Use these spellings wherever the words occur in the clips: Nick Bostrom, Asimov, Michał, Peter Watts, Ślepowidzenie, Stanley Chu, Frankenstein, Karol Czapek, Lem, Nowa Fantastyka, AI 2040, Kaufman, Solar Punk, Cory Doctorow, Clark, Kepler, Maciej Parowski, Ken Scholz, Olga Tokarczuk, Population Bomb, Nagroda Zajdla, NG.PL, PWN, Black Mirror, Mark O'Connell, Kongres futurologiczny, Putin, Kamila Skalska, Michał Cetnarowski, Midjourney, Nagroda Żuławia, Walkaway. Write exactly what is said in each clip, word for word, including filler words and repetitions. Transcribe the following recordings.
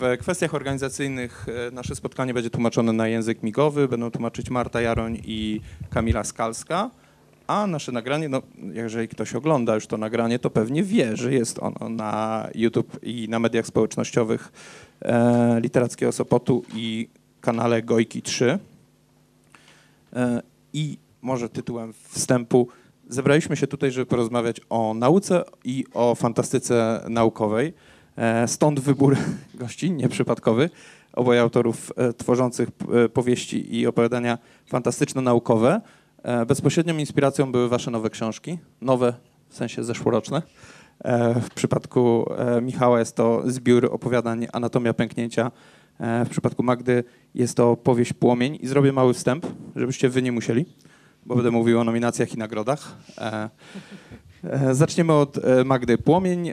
W kwestiach organizacyjnych nasze spotkanie będzie tłumaczone na język migowy, będą tłumaczyć Marta Jaroń i Kamila Skalska, a nasze nagranie, no jeżeli ktoś ogląda już to nagranie, to pewnie wie, że jest ono na YouTube i na mediach społecznościowych e, Literackiego Sopotu i kanale Gojki trzy. E, I może tytułem wstępu zebraliśmy się tutaj, żeby porozmawiać o nauce i o fantastyce naukowej. Stąd wybór gości nieprzypadkowy, oboje autorów tworzących powieści i opowiadania fantastyczno-naukowe. Bezpośrednią inspiracją były wasze nowe książki, nowe w sensie zeszłoroczne. W przypadku Michała jest to zbiór opowiadań Anatomia Pęknięcia, w przypadku Magdy jest to powieść Płomień i zrobię mały wstęp, żebyście wy nie musieli, bo będę mówił o nominacjach i nagrodach. Zaczniemy od Magdy. Płomień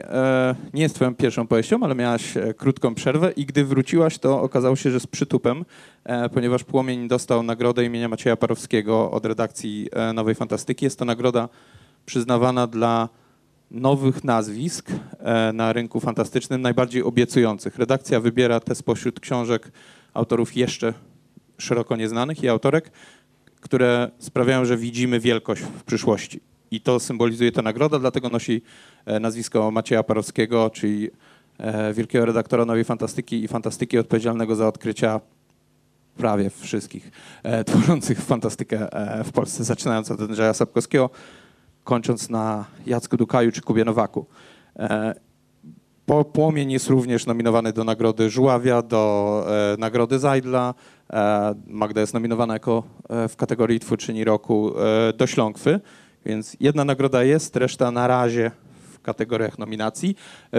nie jest twoją pierwszą powieścią, ale miałaś krótką przerwę i gdy wróciłaś, to okazało się, że z przytupem, ponieważ Płomień dostał nagrodę imienia Macieja Parowskiego od redakcji Nowej Fantastyki. Jest to nagroda przyznawana dla nowych nazwisk na rynku fantastycznym, najbardziej obiecujących. Redakcja wybiera te spośród książek autorów jeszcze szeroko nieznanych i autorek, które sprawiają, że widzimy wielkość w przyszłości. I to symbolizuje ta nagroda, dlatego nosi nazwisko Macieja Parowskiego, czyli wielkiego redaktora Nowej Fantastyki i Fantastyki odpowiedzialnego za odkrycia prawie wszystkich tworzących fantastykę w Polsce, zaczynając od Andrzeja Sapkowskiego, kończąc na Jacku Dukaju czy Kubie Nowaku. Płomień jest również nominowany do Nagrody Żuławia, do Nagrody Zajdla. Magda jest nominowana jako w kategorii Twórczyni Roku do Śląkwy. Więc jedna nagroda jest, reszta na razie w kategoriach nominacji.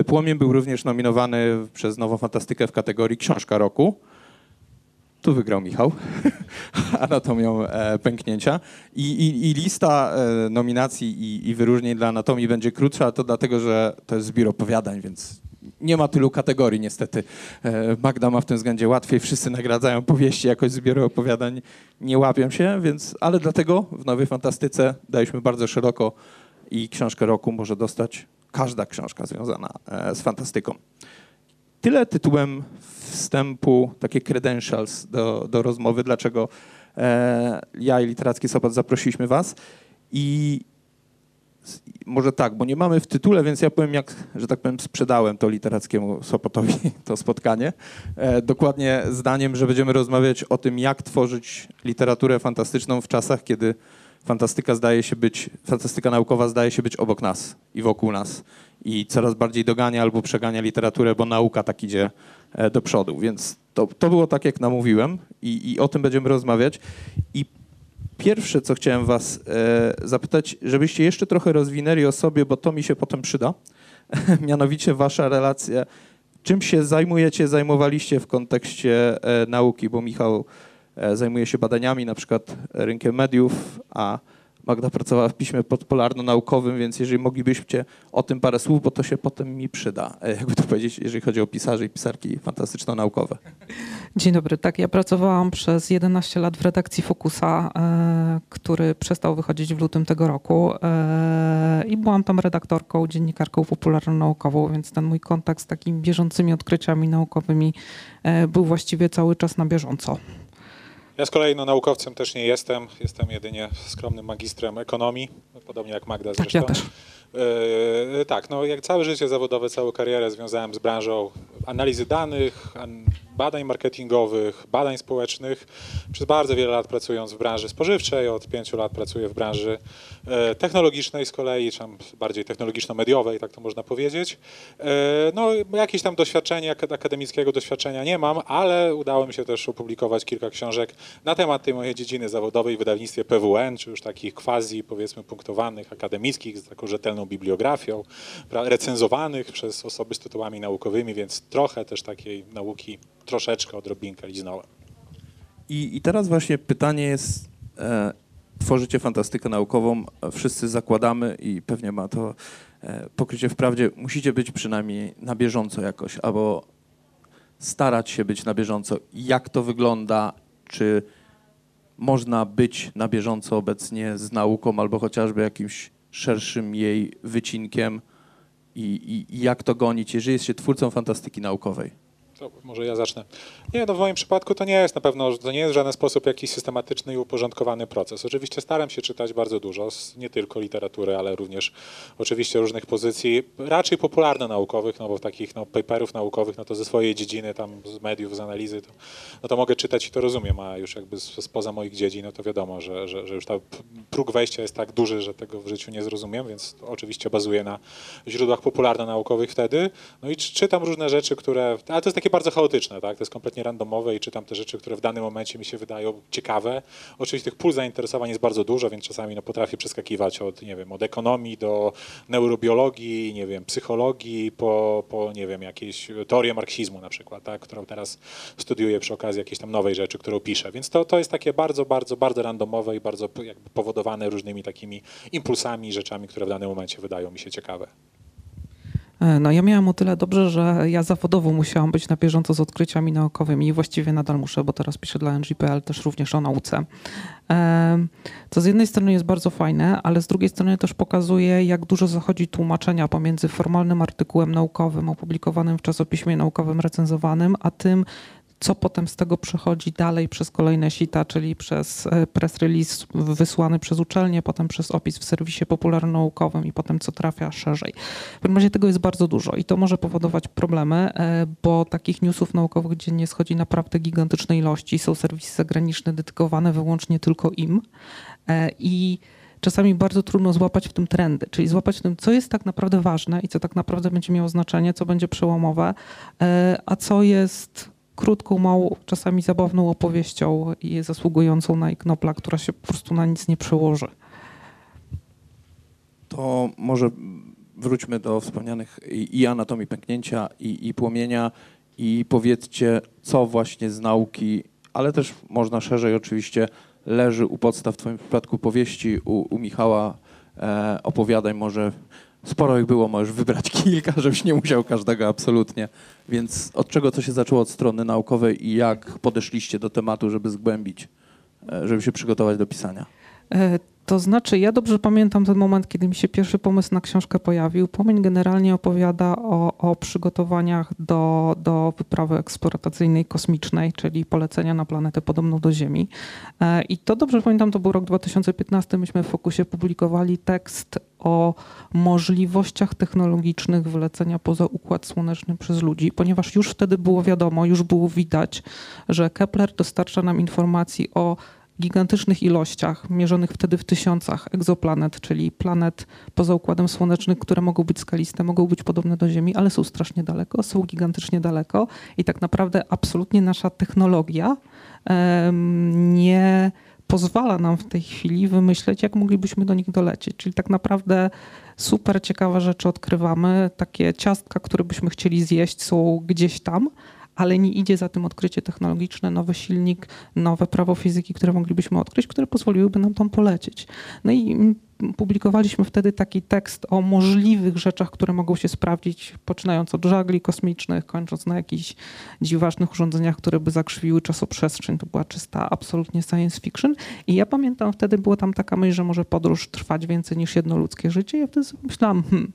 Płomień był również nominowany przez Nową Fantastykę w kategorii Książka Roku. Tu wygrał Michał Anatomią Pęknięcia. I, i, i lista nominacji i, i wyróżnień dla anatomii będzie krótsza, to dlatego, że to jest zbiór opowiadań, więc nie ma tylu kategorii niestety. Magda ma w tym względzie łatwiej, wszyscy nagradzają powieści, jakoś zbioru opowiadań nie łapią się, więc, ale dlatego w Nowej Fantastyce daliśmy bardzo szeroko i Książkę Roku może dostać każda książka związana z fantastyką. Tyle tytułem wstępu, takie credentials do, do rozmowy, dlaczego ja i Literacki Sopot zaprosiliśmy was. I może tak, bo nie mamy w tytule, więc ja powiem, jak, że tak powiem, sprzedałem to Literackiemu Sopotowi to spotkanie. E, dokładnie zdaniem, że będziemy rozmawiać o tym, jak tworzyć literaturę fantastyczną w czasach, kiedy fantastyka zdaje się być, fantastyka naukowa zdaje się być obok nas i wokół nas i coraz bardziej dogania albo przegania literaturę, bo nauka tak idzie e, do przodu. Więc to, to było tak, jak namówiłem i, i o tym będziemy rozmawiać. I pierwsze, co chciałem was e, zapytać, żebyście jeszcze trochę rozwinęli o sobie, bo to mi się potem przyda, mianowicie wasza relacja, czym się zajmujecie, zajmowaliście w kontekście e, nauki, bo Michał e, zajmuje się badaniami, na przykład rynkiem mediów, a Magda pracowała w piśmie podpolarno-naukowym, więc jeżeli moglibyście o tym parę słów, bo to się potem mi przyda, jakby to powiedzieć, jeżeli chodzi o pisarzy i pisarki fantastyczno-naukowe. Dzień dobry. Tak, ja pracowałam przez jedenaście lat w redakcji Fokusa, który przestał wychodzić w lutym tego roku i byłam tam redaktorką, dziennikarką popularno-naukową, więc ten mój kontakt z takimi bieżącymi odkryciami naukowymi był właściwie cały czas na bieżąco. Ja z kolei no, naukowcem też nie jestem, jestem jedynie skromnym magistrem ekonomii, podobnie jak Magda zresztą. Tak, ja też. Yy, tak, no jak całe życie zawodowe, całą karierę związałem z branżą analizy danych, an badań marketingowych, badań społecznych. Przez bardzo wiele lat pracując w branży spożywczej, od pięciu lat pracuję w branży e, technologicznej z kolei, czy bardziej technologiczno-mediowej, tak to można powiedzieć. E, no jakieś tam doświadczenie, akademickiego doświadczenia nie mam, ale udało mi się też opublikować kilka książek na temat tej mojej dziedziny zawodowej w wydawnictwie P W N, czy już takich quasi, powiedzmy, punktowanych, akademickich, z taką rzetelną bibliografią, recenzowanych przez osoby z tytułami naukowymi, więc trochę też takiej nauki troszeczkę, odrobinkę liznąłem. I, i teraz właśnie pytanie jest, e, tworzycie fantastykę naukową, wszyscy zakładamy i pewnie ma to e, pokrycie wprawdzie, musicie być przynajmniej na bieżąco jakoś, albo starać się być na bieżąco. Jak to wygląda, czy można być na bieżąco obecnie z nauką, albo chociażby jakimś szerszym jej wycinkiem i, i, i jak to gonić, jeżeli jest się twórcą fantastyki naukowej? To może ja zacznę. Nie, no w moim przypadku to nie jest na pewno, to nie jest w żaden sposób jakiś systematyczny i uporządkowany proces. Oczywiście staram się czytać bardzo dużo, nie tylko literatury, ale również oczywiście różnych pozycji, raczej popularno-naukowych, no bo takich no, paperów naukowych, no to ze swojej dziedziny, tam z mediów, z analizy, to, no to mogę czytać i to rozumiem, a już jakby spoza moich dziedzin, no to wiadomo, że, że, że już ta próg wejścia jest tak duży, że tego w życiu nie zrozumiem, więc oczywiście bazuję na źródłach popularno-naukowych wtedy, no i czytam różne rzeczy, które, ale to jest takie bardzo chaotyczne, tak? To jest kompletnie randomowe i czytam te rzeczy, które w danym momencie mi się wydają ciekawe. Oczywiście tych pól zainteresowań jest bardzo dużo, więc czasami no, potrafię przeskakiwać od, nie wiem, od ekonomii do neurobiologii, nie wiem, psychologii, po, po nie wiem, jakieś teorię marksizmu na przykład, tak? Którą teraz studiuję przy okazji jakiejś tam nowej rzeczy, którą piszę, więc to, to jest takie bardzo, bardzo, bardzo randomowe i bardzo jakby powodowane różnymi takimi impulsami, rzeczami, które w danym momencie wydają mi się ciekawe. No ja miałam o tyle dobrze, że ja zawodowo musiałam być na bieżąco z odkryciami naukowymi i właściwie nadal muszę, bo teraz piszę dla N G kropka P L też również o nauce. Co z jednej strony jest bardzo fajne, ale z drugiej strony też pokazuje, jak dużo zachodzi tłumaczenia pomiędzy formalnym artykułem naukowym opublikowanym w czasopiśmie naukowym recenzowanym, a tym, co potem z tego przechodzi dalej przez kolejne sita, czyli przez press release wysłany przez uczelnię, potem przez opis w serwisie popularnonaukowym i potem co trafia szerzej. W każdym razie tego jest bardzo dużo i to może powodować problemy, bo takich newsów naukowych dziennie schodzi naprawdę gigantyczne ilości. Są serwisy zagraniczne dedykowane wyłącznie tylko im i czasami bardzo trudno złapać w tym trendy, czyli złapać w tym, co jest tak naprawdę ważne i co tak naprawdę będzie miało znaczenie, co będzie przełomowe, a co jest krótką, małą, czasami zabawną opowieścią i zasługującą na ignopla, która się po prostu na nic nie przełoży. To może wróćmy do wspomnianych i, i anatomii pęknięcia, i, i płomienia i powiedzcie, co właśnie z nauki, ale też można szerzej oczywiście, leży u podstaw w twoim przypadku powieści, u, u Michała. E, opowiadaj może. Sporo ich było, możesz wybrać kilka, żebyś nie musiał każdego absolutnie. Więc od czego to się zaczęło od strony naukowej i jak podeszliście do tematu, żeby zgłębić, żeby się przygotować do pisania? To znaczy, ja dobrze pamiętam ten moment, kiedy mi się pierwszy pomysł na książkę pojawił. Płomień generalnie opowiada o, o przygotowaniach do, do wyprawy eksploatacyjnej kosmicznej, czyli polecenia na planetę podobną do Ziemi. I to dobrze pamiętam, to był rok dwa tysiące piętnasty. Myśmy w Fokusie publikowali tekst o możliwościach technologicznych wylecenia poza Układ Słoneczny przez ludzi, ponieważ już wtedy było wiadomo, już było widać, że Kepler dostarcza nam informacji o gigantycznych ilościach, mierzonych wtedy w tysiącach egzoplanet, czyli planet poza Układem Słonecznym, które mogą być skaliste, mogą być podobne do Ziemi, ale są strasznie daleko, są gigantycznie daleko i tak naprawdę absolutnie nasza technologia um, nie pozwala nam w tej chwili wymyśleć, jak moglibyśmy do nich dolecieć. Czyli tak naprawdę super ciekawe rzeczy odkrywamy, takie ciastka, które byśmy chcieli zjeść, są gdzieś tam, ale nie idzie za tym odkrycie technologiczne, nowy silnik, nowe prawo fizyki, które moglibyśmy odkryć, które pozwoliłyby nam tam polecieć. No i publikowaliśmy wtedy taki tekst o możliwych rzeczach, które mogą się sprawdzić, poczynając od żagli kosmicznych, kończąc na jakichś dziwacznych urządzeniach, które by zakrzywiły czasoprzestrzeń. To była czysta, absolutnie science fiction. I ja pamiętam, wtedy była tam taka myśl, że może podróż trwać więcej niż jedno ludzkie życie. Ja wtedy sobie myślałam, hmm,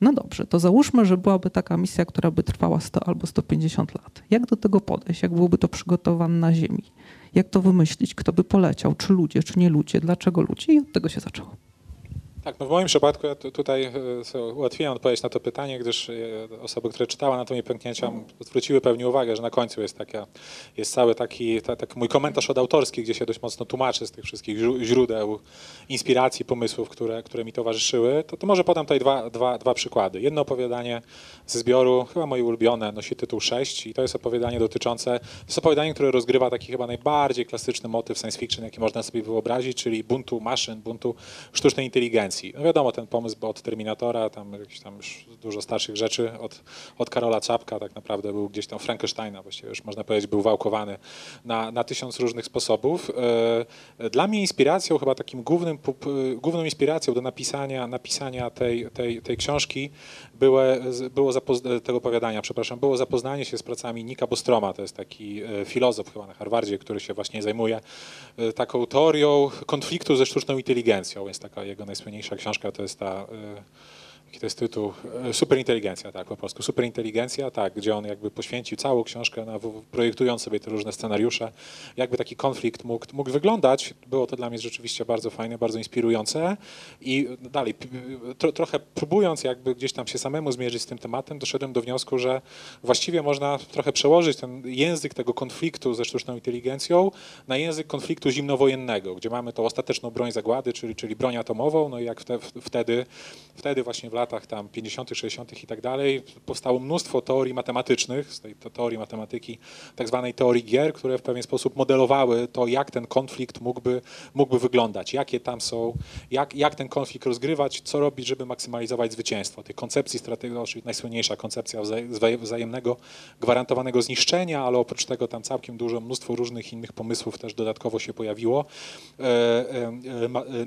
no dobrze, to załóżmy, że byłaby taka misja, która by trwała sto albo sto pięćdziesiąt lat. Jak do tego podejść? Jak byłoby to przygotowane na Ziemi? Jak to wymyślić? Kto by poleciał? Czy ludzie, czy nie ludzie? Dlaczego ludzie? I od tego się zaczęło. Tak, no w moim przypadku ja t- tutaj sobie ułatwiłem odpowiedź na to pytanie, gdyż osoby, które czytały Anatomię Pęknięcia, zwróciły pewnie uwagę, że na końcu jest, taka, jest cały taki, ta, taki mój komentarz odautorski, gdzie się dość mocno tłumaczy z tych wszystkich źródeł, inspiracji, pomysłów, które, które mi towarzyszyły. To, to może podam tutaj dwa, dwa, dwa przykłady. Jedno opowiadanie ze zbioru, chyba moje ulubione, nosi tytuł sześć i to jest opowiadanie dotyczące, to jest opowiadanie, które rozgrywa taki chyba najbardziej klasyczny motyw science fiction, jaki można sobie wyobrazić, czyli buntu maszyn, buntu sztucznej inteligencji. No wiadomo, ten pomysł od Terminatora, tam jakichś tam już dużo starszych rzeczy, od, od Karola Czapka tak naprawdę był gdzieś tam Frankensteina, właściwie już można powiedzieć, był wałkowany na, na tysiąc różnych sposobów. Dla mnie inspiracją, chyba takim głównym, główną inspiracją do napisania, napisania tej, tej, tej książki było, było zapoz- tego opowiadania, przepraszam, było zapoznanie się z pracami Nicka Bostroma, to jest taki filozof chyba na Harvardzie, który się właśnie zajmuje taką teorią konfliktu ze sztuczną inteligencją, więc taka jego najsłynniejsza książka to jest ta jaki to jest tytuł? Superinteligencja, tak, po polsku. Superinteligencja, tak, gdzie on jakby poświęcił całą książkę, na, projektując sobie te różne scenariusze. Jakby taki konflikt mógł, mógł wyglądać. Było to dla mnie rzeczywiście bardzo fajne, bardzo inspirujące. I dalej, tro, trochę próbując jakby gdzieś tam się samemu zmierzyć z tym tematem, doszedłem do wniosku, że właściwie można trochę przełożyć ten język tego konfliktu ze sztuczną inteligencją na język konfliktu zimnowojennego, gdzie mamy tą ostateczną broń zagłady, czyli, czyli broń atomową, no i jak wte, wtedy, wtedy właśnie w latach tam pięćdziesiątych, sześćdziesiątych i tak dalej powstało mnóstwo teorii matematycznych, z tej teorii matematyki, tak zwanej teorii gier, które w pewien sposób modelowały to, jak ten konflikt mógłby, mógłby wyglądać, jakie tam są, jak, jak ten konflikt rozgrywać, co robić, żeby maksymalizować zwycięstwo. Tej koncepcji strategicznej, najsłynniejsza koncepcja wzajemnego gwarantowanego zniszczenia, ale oprócz tego tam całkiem dużo, mnóstwo różnych innych pomysłów też dodatkowo się pojawiło,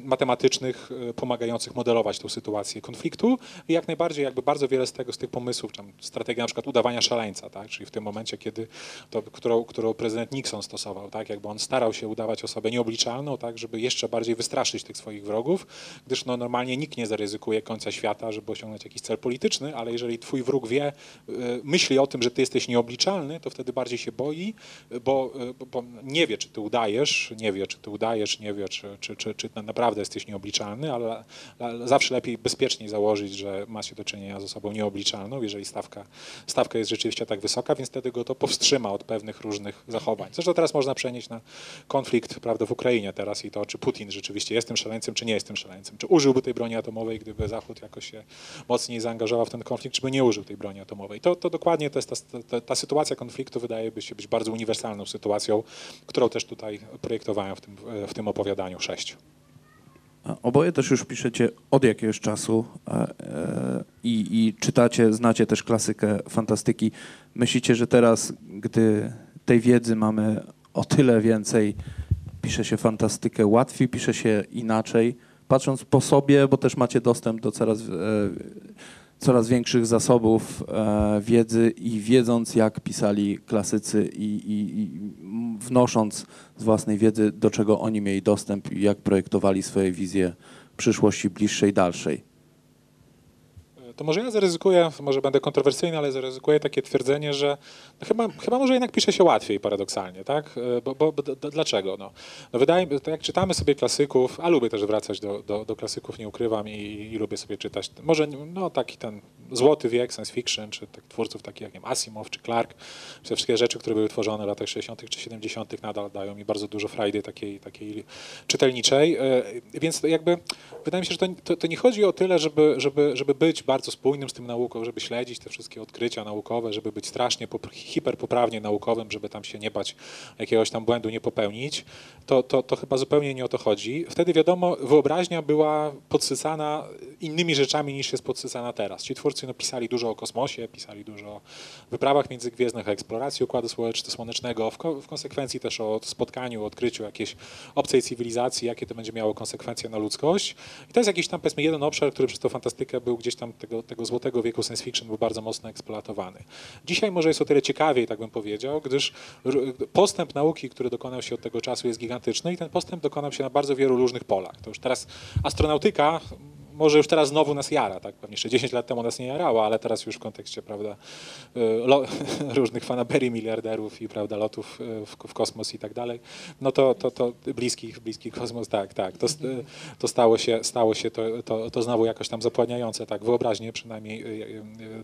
matematycznych, pomagających modelować tą sytuację konfliktu. I jak najbardziej jakby bardzo wiele z tego, z tych pomysłów, tam strategia na przykład udawania szaleńca, tak? Czyli w tym momencie, kiedy to, którą, którą prezydent Nixon stosował, tak? Jakby on starał się udawać osobę nieobliczalną, tak? Żeby jeszcze bardziej wystraszyć tych swoich wrogów, gdyż no, normalnie nikt nie zaryzykuje końca świata, żeby osiągnąć jakiś cel polityczny, ale jeżeli twój wróg wie, myśli o tym, że ty jesteś nieobliczalny, to wtedy bardziej się boi, bo, bo nie wie, czy ty udajesz, nie wie, czy ty udajesz, nie wie, czy, czy, czy, czy naprawdę jesteś nieobliczalny, ale, ale zawsze lepiej bezpieczniej założyć, że ma się do czynienia z osobą nieobliczalną, jeżeli stawka, stawka jest rzeczywiście tak wysoka, więc wtedy go to powstrzyma od pewnych różnych zachowań. Zresztą teraz można przenieść na konflikt, prawda, w Ukrainie teraz i to, czy Putin rzeczywiście jest tym szaleńcem, czy nie jest tym szaleńcem, czy użyłby tej broni atomowej, gdyby Zachód jakoś się mocniej zaangażował w ten konflikt, czy by nie użył tej broni atomowej. To, to dokładnie to jest ta, ta, ta sytuacja konfliktu, wydaje się być bardzo uniwersalną sytuacją, którą też tutaj projektowałem w tym, w tym opowiadaniu sześć. Oboje też już piszecie od jakiegoś czasu i, i czytacie, znacie też klasykę fantastyki. Myślicie, że teraz, gdy tej wiedzy mamy o tyle więcej, pisze się fantastykę łatwiej, pisze się inaczej, patrząc po sobie, bo też macie dostęp do coraz, coraz większych zasobów wiedzy i wiedząc, jak pisali klasycy i, i, i wnosząc z własnej wiedzy, do czego oni mieli dostęp i jak projektowali swoje wizje przyszłości bliższej, dalszej. To może ja zaryzykuję, może będę kontrowersyjny, ale zaryzykuję takie twierdzenie, że no chyba, chyba może jednak pisze się łatwiej paradoksalnie, tak? Bo, bo, bo dlaczego? No, no wydaje mi się, tak jak czytamy sobie klasyków, a lubię też wracać do, do, do klasyków, nie ukrywam i, i lubię sobie czytać, może no, taki ten złoty wiek science fiction, czy tak, twórców takich jak nie wiem, Asimov, czy Clark, czy te wszystkie rzeczy, które były tworzone w latach sześćdziesiątych czy siedemdziesiątych nadal dają mi bardzo dużo frajdy takiej, takiej czytelniczej, więc jakby wydaje mi się, że to, to, to nie chodzi o tyle, żeby, żeby, żeby być bardzo spójnym z tym nauką, żeby śledzić te wszystkie odkrycia naukowe, żeby być strasznie hiperpoprawnie naukowym, żeby tam się nie bać jakiegoś tam błędu nie popełnić, to, to, to chyba zupełnie nie o to chodzi. Wtedy wiadomo, wyobraźnia była podsycana innymi rzeczami niż jest podsycana teraz. Ci twórcy no, pisali dużo o kosmosie, pisali dużo o wyprawach międzygwiezdnych, o eksploracji Układu Słonecznego, w, ko w konsekwencji też o spotkaniu, odkryciu jakiejś obcej cywilizacji, jakie to będzie miało konsekwencje na ludzkość. I to jest jakiś tam, powiedzmy, jeden obszar, który przez tą fantastykę był gdzieś tam tego, tego złotego wieku science fiction był bardzo mocno eksploatowany. Dzisiaj może jest o tyle ciekawiej, tak bym powiedział, gdyż postęp nauki, który dokonał się od tego czasu, jest gigantyczny i ten postęp dokonał się na bardzo wielu różnych polach. To już teraz astronautyka może już teraz znowu nas jara, tak? Pewnie jeszcze dziesięć lat temu nas nie jarała, ale teraz już w kontekście, prawda, lo, różnych fanaberii miliarderów i, prawda, lotów w, w kosmos i tak dalej, no to, to, to bliski, bliski kosmos, tak, tak, to, to stało się, stało się to, to, to znowu jakoś tam zapładniające, tak, wyobraźnię przynajmniej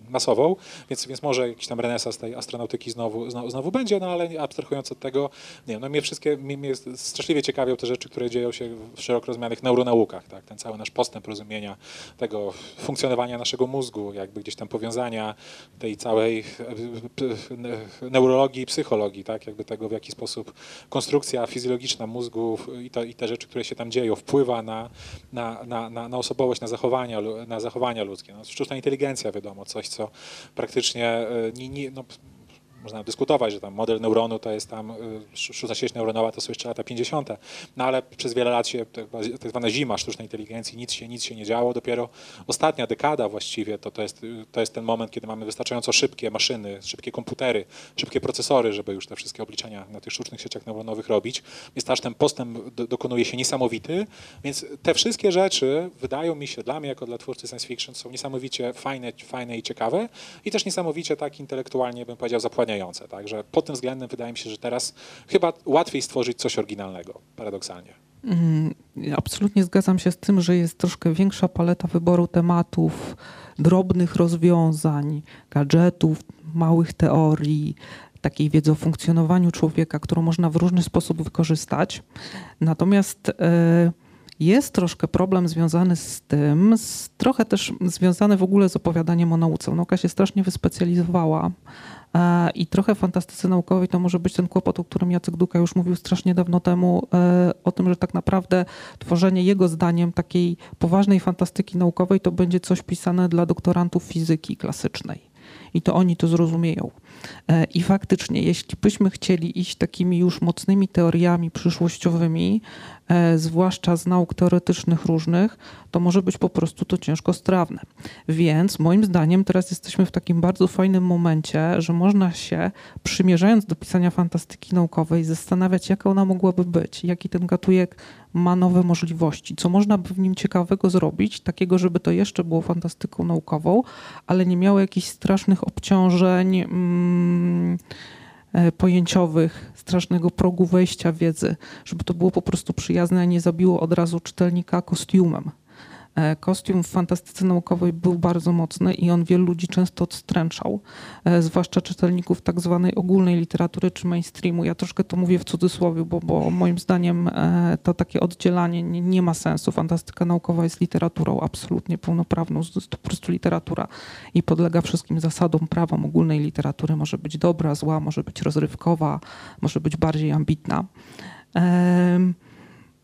masową, więc, więc może jakiś tam renesans tej astronautyki znowu, znowu, znowu będzie, no ale abstrahując od tego, nie wiem, no mnie wszystkie, mnie, mnie straszliwie ciekawią te rzeczy, które dzieją się w szeroko rozumianych neuronaukach, tak, ten cały nasz postęp rozumienia tego funkcjonowania naszego mózgu, jakby gdzieś tam powiązania tej całej neurologii i psychologii, tak? Jakby tego, w jaki sposób konstrukcja fizjologiczna mózgu i, to, i te rzeczy, które się tam dzieją, wpływa na, na, na, na osobowość, na zachowania, na zachowania ludzkie. No, sztuczna inteligencja, wiadomo, coś, co praktycznie nie, nie, no, można dyskutować, że tam model neuronu to jest tam szósta sieć neuronowa, to są jeszcze lata pięćdziesiąte. No ale przez wiele lat się tak zwana zima sztucznej inteligencji, nic się, nic się nie działo. Dopiero ostatnia dekada właściwie to, to, jest, to jest ten moment, kiedy mamy wystarczająco szybkie maszyny, szybkie komputery, szybkie procesory, żeby już te wszystkie obliczenia na tych sztucznych sieciach neuronowych robić. Więc aż ten postęp do, dokonuje się niesamowity. Więc te wszystkie rzeczy wydają mi się, dla mnie jako dla twórcy science fiction, są niesamowicie fajne, fajne i ciekawe i też niesamowicie tak intelektualnie, bym powiedział, zapłaniające. Także pod tym względem wydaje mi się, że teraz chyba łatwiej stworzyć coś oryginalnego, paradoksalnie. Ja absolutnie zgadzam się z tym, że jest troszkę większa paleta wyboru tematów, drobnych rozwiązań, gadżetów, małych teorii, takiej wiedzy o funkcjonowaniu człowieka, którą można w różny sposób wykorzystać. Natomiast jest troszkę problem związany z tym, z, trochę też związany w ogóle z opowiadaniem o nauce. Nauka się strasznie wyspecjalizowała i trochę w fantastyce naukowej to może być ten kłopot, o którym Jacek Duka już mówił strasznie dawno temu, o tym, że tak naprawdę tworzenie jego zdaniem takiej poważnej fantastyki naukowej to będzie coś pisane dla doktorantów fizyki klasycznej. I to oni to zrozumieją. I faktycznie, jeśli byśmy chcieli iść takimi już mocnymi teoriami przyszłościowymi, zwłaszcza z nauk teoretycznych różnych, to może być po prostu to ciężko strawne. Więc moim zdaniem teraz jesteśmy w takim bardzo fajnym momencie, że można się, przymierzając do pisania fantastyki naukowej, zastanawiać, jaka ona mogłaby być, jaki ten gatunek ma nowe możliwości, co można by w nim ciekawego zrobić, takiego, żeby to jeszcze było fantastyką naukową, ale nie miało jakichś strasznych obciążeń mm, pojęciowych, strasznego progu wejścia wiedzy, żeby to było po prostu przyjazne, a nie zabiło od razu czytelnika kostiumem. Kostium w fantastyce naukowej był bardzo mocny i on wielu ludzi często odstręczał, zwłaszcza czytelników tak zwanej ogólnej literatury czy mainstreamu. Ja troszkę to mówię w cudzysłowie, bo, bo moim zdaniem to takie oddzielanie nie, nie ma sensu. Fantastyka naukowa jest literaturą absolutnie pełnoprawną, to po prostu literatura i podlega wszystkim zasadom, prawom ogólnej literatury. Może być dobra, zła, może być rozrywkowa, może być bardziej ambitna.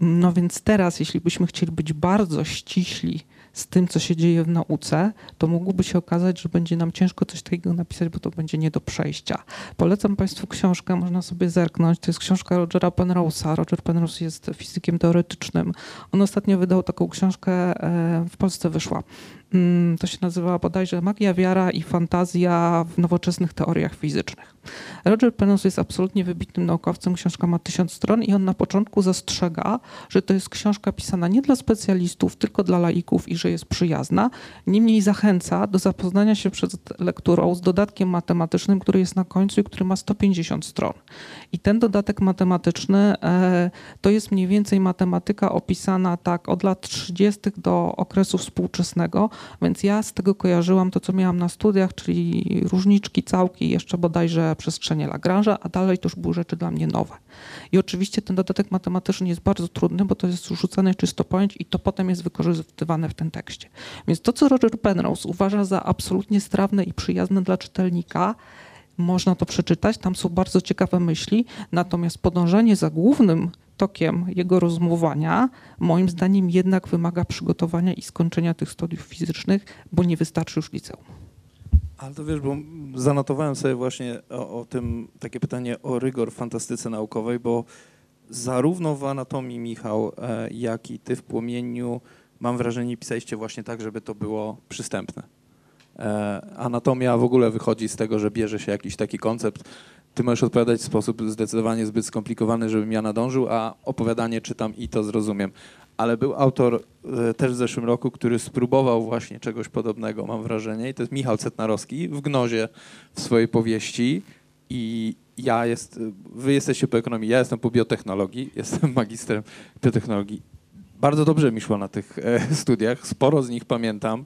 No więc teraz, jeśli byśmy chcieli być bardzo ściśli z tym, co się dzieje w nauce, to mogłoby się okazać, że będzie nam ciężko coś takiego napisać, bo to będzie nie do przejścia. Polecam Państwu książkę, można sobie zerknąć. To jest książka Rogera Penrose'a. Roger Penrose jest fizykiem teoretycznym. On ostatnio wydał taką książkę, w Polsce wyszła. To się nazywa bodajże Magia, wiara i fantazja w nowoczesnych teoriach fizycznych. Roger Penrose jest absolutnie wybitnym naukowcem, książka ma tysiąc stron i on na początku zastrzega, że to jest książka pisana nie dla specjalistów, tylko dla laików i że jest przyjazna. Niemniej zachęca do zapoznania się przed lekturą z dodatkiem matematycznym, który jest na końcu i który ma sto pięćdziesiąt stron. I ten dodatek matematyczny to jest mniej więcej matematyka opisana tak od lat trzydziestych do okresu współczesnego. Więc ja z tego kojarzyłam to, co miałam na studiach, czyli różniczki, całki, jeszcze bodajże przestrzenie Lagrange'a, a dalej to już były rzeczy dla mnie nowe. I oczywiście ten dodatek matematyczny jest bardzo trudny, bo to jest rzucane czysto pojęć i to potem jest wykorzystywane w tym tekście. Więc to, co Roger Penrose uważa za absolutnie strawne i przyjazne dla czytelnika, można to przeczytać, tam są bardzo ciekawe myśli, natomiast podążanie za głównym tokiem jego rozumowania moim zdaniem jednak wymaga przygotowania i skończenia tych studiów fizycznych, bo nie wystarczy już liceum. Ale to wiesz, bo zanotowałem sobie właśnie o, o tym takie pytanie o rygor w fantastyce naukowej, bo zarówno w Anatomii, Michał, jak i ty w Płomieniu, mam wrażenie, pisaliście właśnie tak, żeby to było przystępne. Anatomia w ogóle wychodzi z tego, że bierze się jakiś taki koncept. Ty możesz odpowiadać w sposób zdecydowanie zbyt skomplikowany, żebym ja nadążył, a opowiadanie czytam i to zrozumiem. Ale był autor też w zeszłym roku, który spróbował właśnie czegoś podobnego, mam wrażenie, i to jest Michał Cetnarowski w Gnozie w swojej powieści. I ja jest, wy jesteście po ekonomii, ja jestem po biotechnologii, jestem magistrem biotechnologii. Bardzo dobrze mi szło na tych studiach, sporo z nich pamiętam.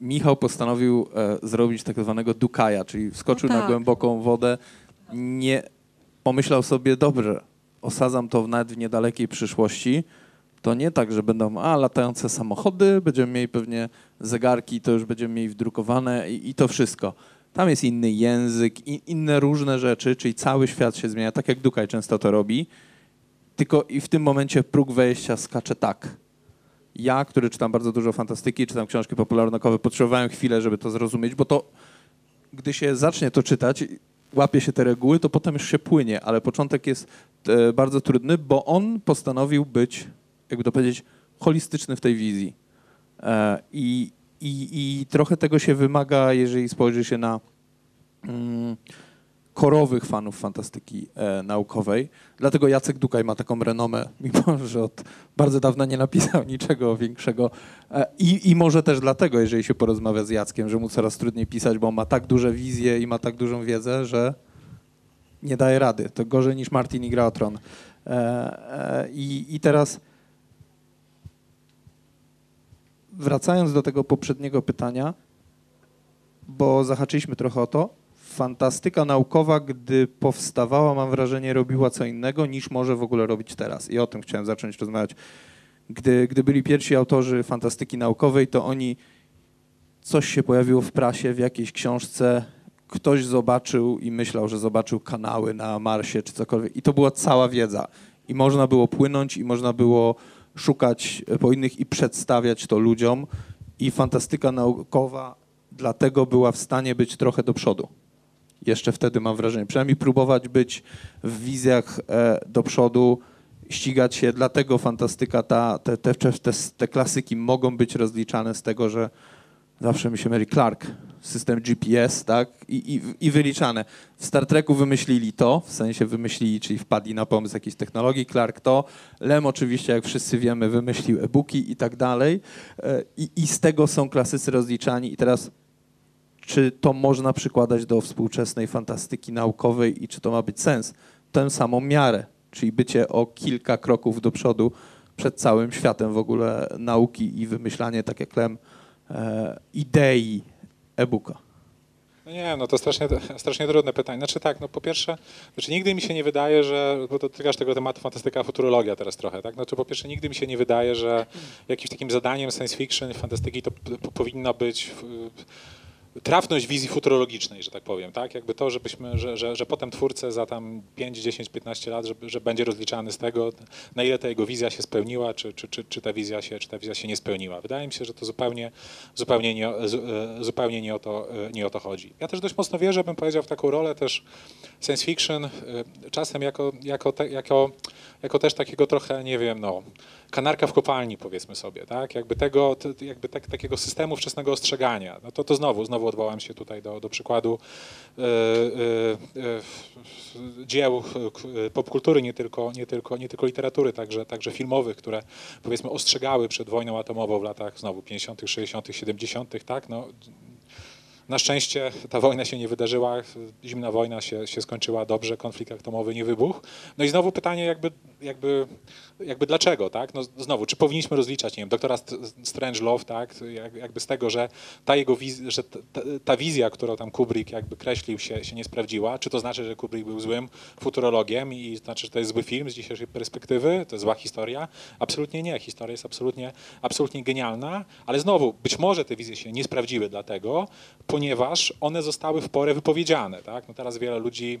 Michał postanowił zrobić tak zwanego dukaja, czyli wskoczył no tak. na głęboką wodę, nie pomyślał sobie, dobrze, osadzam to nawet w niedalekiej przyszłości, to nie tak, że będą a, latające samochody, będziemy mieli pewnie zegarki, to już będziemy mieli wdrukowane i, i to wszystko. Tam jest inny język, in, inne różne rzeczy, czyli cały świat się zmienia, tak jak Dukaj często to robi, tylko i w tym momencie próg wejścia skacze tak. Ja, który czytam bardzo dużo fantastyki, czytam książki popularno-naukowe, potrzebowałem chwilę, żeby to zrozumieć, bo to, gdy się zacznie to czytać, łapie się te reguły, to potem już się płynie, ale początek jest bardzo trudny, bo on postanowił być, jakby to powiedzieć, holistyczny w tej wizji. I, i, i trochę tego się wymaga, jeżeli spojrzy się na mm, korowych fanów fantastyki e, naukowej. Dlatego Jacek Dukaj ma taką renomę, mimo że od bardzo dawna nie napisał niczego większego. E, i, I może też dlatego, jeżeli się porozmawia z Jackiem, że mu coraz trudniej pisać, bo on ma tak duże wizje i ma tak dużą wiedzę, że nie daje rady. To gorzej niż Martin i gra o tron. E, e, i, I teraz wracając do tego poprzedniego pytania, bo zahaczyliśmy trochę o to, fantastyka naukowa, gdy powstawała, mam wrażenie, robiła co innego niż może w ogóle robić teraz. I o tym chciałem zacząć rozmawiać. Gdy, gdy byli pierwsi autorzy fantastyki naukowej, to oni, coś się pojawiło w prasie, w jakiejś książce, ktoś zobaczył i myślał, że zobaczył kanały na Marsie czy cokolwiek. I to była cała wiedza. I można było płynąć i można było szukać po innych i przedstawiać to ludziom. I fantastyka naukowa dlatego była w stanie być trochę do przodu. Jeszcze wtedy, mam wrażenie, przynajmniej próbować być w wizjach e, do przodu, ścigać się, dlatego fantastyka, ta, te, te, te, te klasyki mogą być rozliczane z tego, że zawsze mi się myli Clark, system G P S, tak, I, i, i wyliczane. W Star Treku wymyślili to, w sensie wymyślili, czyli wpadli na pomysł jakiejś technologii, Clark to, Lem oczywiście, jak wszyscy wiemy, wymyślił e-booki i tak dalej e, i, i z tego są klasycy rozliczani i teraz czy to można przykładać do współczesnej fantastyki naukowej i czy to ma być sens? Tę samą miarę, czyli bycie o kilka kroków do przodu przed całym światem w ogóle nauki i wymyślanie, tak jak Lem, e, idei e-booka. No nie, no to strasznie, strasznie trudne pytanie. Znaczy tak, no po pierwsze, znaczy nigdy mi się nie wydaje, że, bo dotykasz tego tematu fantastyka, futurologia teraz trochę, tak? Znaczy po pierwsze nigdy mi się nie wydaje, że jakimś takim zadaniem science fiction, fantastyki to powinna być trafność wizji futurologicznej, że tak powiem, tak? Jakby to, żebyśmy, że, że, że potem twórcę za tam pięć, dziesięć, piętnaście lat, że, że będzie rozliczany z tego, na ile ta jego wizja się spełniła, czy, czy, czy, czy, ta, wizja się, czy ta wizja się nie spełniła. Wydaje mi się, że to zupełnie, zupełnie, nie, zupełnie nie, o to, nie o to chodzi. Ja też dość mocno wierzę, bym powiedział, w taką rolę też science fiction, czasem jako, jako, te, jako, jako też takiego trochę, nie wiem, no, kanarka w kopalni, powiedzmy sobie, tak? Jakby tego, jakby tak, takiego systemu wczesnego ostrzegania. No to, to znowu, znowu odwołam się tutaj do, do przykładu yy, yy, dzieł popkultury, nie tylko, nie tylko, nie tylko literatury, także, także filmowych, które powiedzmy ostrzegały przed wojną atomową w latach znowu pięćdziesiątych, sześćdziesiątych, siedemdziesiątych, tak? No, na szczęście ta wojna się nie wydarzyła, zimna wojna się, się skończyła dobrze, konflikt atomowy nie wybuchł. No i znowu pytanie jakby, jakby, jakby dlaczego, tak? No znowu, czy powinniśmy rozliczać, nie wiem, doktora Strangelove, tak? Jakby z tego, że ta jego wizja, że ta, ta wizja, którą tam Kubrick jakby kreślił się, się nie sprawdziła, czy to znaczy, że Kubrick był złym futurologiem i znaczy, że to jest zły film z dzisiejszej perspektywy, to jest zła historia? Absolutnie nie, historia jest absolutnie, absolutnie genialna, ale znowu, być może te wizje się nie sprawdziły dlatego, ponieważ one zostały w porę wypowiedziane. Tak? No teraz wiele ludzi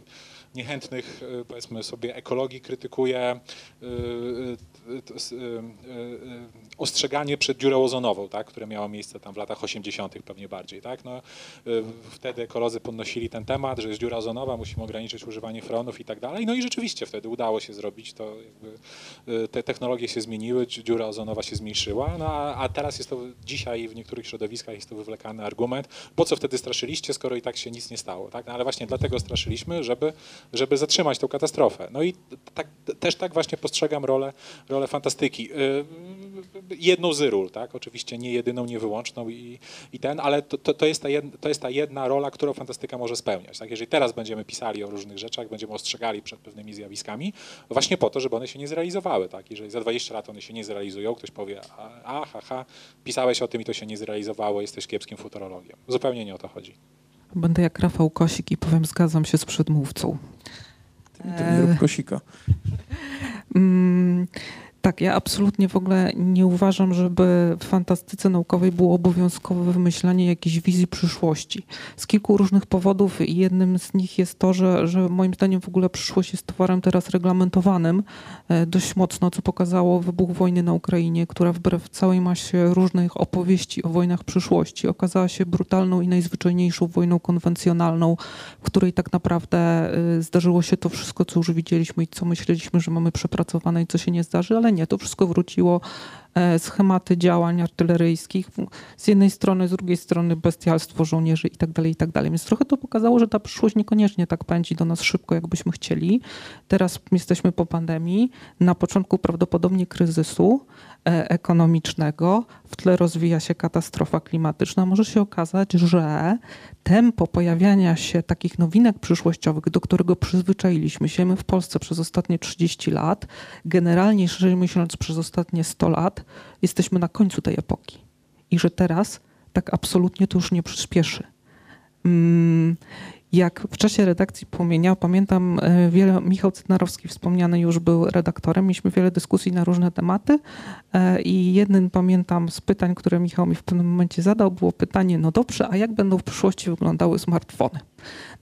niechętnych, powiedzmy sobie, ekologii krytykuje yy, yy, yy, yy, ostrzeganie przed dziurą ozonową, tak? Które miało miejsce tam w latach osiemdziesiątych pewnie bardziej. Tak? No, yy, wtedy ekolodzy podnosili ten temat, że jest dziura ozonowa, musimy ograniczyć używanie freonów i tak dalej. No i rzeczywiście wtedy udało się zrobić to. Jakby, yy, te technologie się zmieniły, dziura ozonowa się zmniejszyła, no, a, a teraz jest to dzisiaj w niektórych środowiskach jest to wywlekany argument. Po co wtedy straszyliście, skoro i tak się nic nie stało, tak? No ale właśnie dlatego straszyliśmy, żeby, żeby zatrzymać tą katastrofę. No i tak, też tak właśnie postrzegam rolę, rolę fantastyki. Jedną z ról, tak? Oczywiście nie jedyną, nie wyłączną i, i ten, ale to, to, to, jest ta jedna, to jest ta jedna rola, którą fantastyka może spełniać, tak? Jeżeli teraz będziemy pisali o różnych rzeczach, będziemy ostrzegali przed pewnymi zjawiskami, właśnie po to, żeby one się nie zrealizowały, tak? Jeżeli za dwadzieścia lat one się nie zrealizują, ktoś powie, a, ha, ha, pisałeś o tym i to się nie zrealizowało, jesteś kiepskim futurologiem. Zupełnie nie o to chodzi. Będę jak Rafał Kosik i powiem, zgadzam się z przedmówcą. Ty mi to nie rób Kosika. Tak, ja absolutnie w ogóle nie uważam, żeby w fantastyce naukowej było obowiązkowe wymyślanie jakiejś wizji przyszłości. Z kilku różnych powodów i jednym z nich jest to, że, że moim zdaniem w ogóle przyszłość jest towarem teraz reglamentowanym dość mocno, co pokazało wybuch wojny na Ukrainie, która wbrew całej masie różnych opowieści o wojnach przyszłości okazała się brutalną i najzwyczajniejszą wojną konwencjonalną, w której tak naprawdę zdarzyło się to wszystko, co już widzieliśmy i co myśleliśmy, że mamy przepracowane i co się nie zdarzy, ale nie, to wszystko wróciło, schematy działań artyleryjskich z jednej strony, z drugiej strony bestialstwo żołnierzy i tak dalej, i tak dalej. Więc trochę to pokazało, że ta przyszłość niekoniecznie tak pędzi do nas szybko, jakbyśmy chcieli. Teraz jesteśmy po pandemii, na początku prawdopodobnie kryzysu ekonomicznego, w tle rozwija się katastrofa klimatyczna. Może się okazać, że tempo pojawiania się takich nowinek przyszłościowych, do którego przyzwyczailiśmy się my w Polsce przez ostatnie trzydzieści lat, generalnie szerzej myśląc przez ostatnie sto lat, jesteśmy na końcu tej epoki i że teraz tak absolutnie to już nie przyspieszy. Mm. Jak w czasie redakcji Płomienia, pamiętam, wiele, Michał Cetnarowski wspomniany już był redaktorem, mieliśmy wiele dyskusji na różne tematy i jednym, pamiętam, z pytań, które Michał mi w pewnym momencie zadał, było pytanie, no dobrze, a jak będą w przyszłości wyglądały smartfony?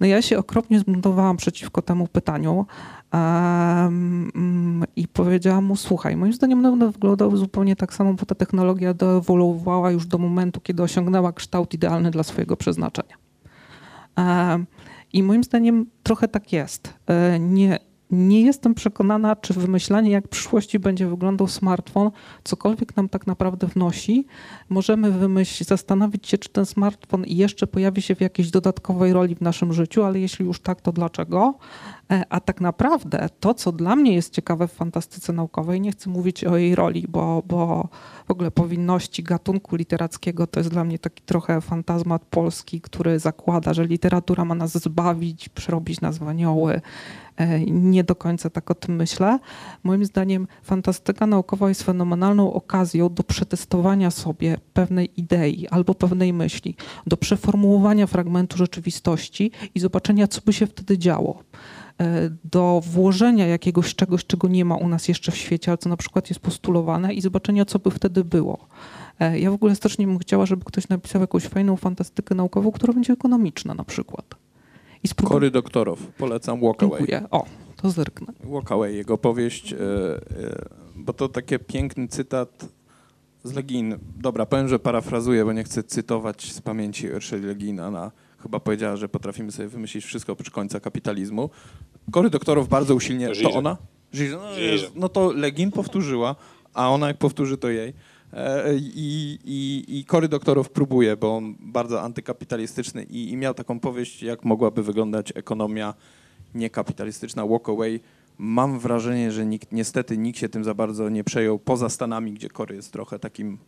No ja się okropnie zbuntowałam przeciwko temu pytaniu um, i powiedziałam mu, słuchaj, moim zdaniem będą wyglądały zupełnie tak samo, bo ta technologia doewoluowała już do momentu, kiedy osiągnęła kształt idealny dla swojego przeznaczenia. I moim zdaniem trochę tak jest. Nie, nie jestem przekonana, czy wymyślanie, jak w przyszłości będzie wyglądał smartfon, cokolwiek nam tak naprawdę wnosi. Możemy wymyślić, zastanowić się, czy ten smartfon jeszcze pojawi się w jakiejś dodatkowej roli w naszym życiu, ale jeśli już tak, to dlaczego? A tak naprawdę to, co dla mnie jest ciekawe w fantastyce naukowej, nie chcę mówić o jej roli, bo, bo w ogóle powinności gatunku literackiego to jest dla mnie taki trochę fantazmat polski, który zakłada, że literatura ma nas zbawić, przerobić nas w anioły. Nie do końca tak o tym myślę. Moim zdaniem fantastyka naukowa jest fenomenalną okazją do przetestowania sobie pewnej idei albo pewnej myśli, do przeformułowania fragmentu rzeczywistości i zobaczenia, co by się wtedy działo. Do włożenia jakiegoś czegoś, czego nie ma u nas jeszcze w świecie, ale co na przykład jest postulowane i zobaczenia, co by wtedy było. Ja w ogóle strasznie bym chciała, żeby ktoś napisał jakąś fajną fantastykę naukową, która będzie ekonomiczna na przykład. I spróbuj... Cory Doctorow, polecam Walkaway. Dziękuję. O, to zerknę. Walkaway, jego powieść, bo to taki piękny cytat z Le Guin. Dobra, powiem, że parafrazuję, bo nie chcę cytować z pamięci Ursuli Le Guin. Ona chyba powiedziała, że potrafimy sobie wymyślić wszystko oprócz końca kapitalizmu. Cory Doctorow bardzo usilnie... To ona? No to Le Guin powtórzyła, a ona jak powtórzy, to jej. I, i, i Cory Doctorow próbuje, bo on bardzo antykapitalistyczny i, i miał taką powieść, jak mogłaby wyglądać ekonomia niekapitalistyczna, Walkaway. Mam wrażenie, że nikt, niestety nikt się tym za bardzo nie przejął, poza Stanami, gdzie Cory jest trochę takim,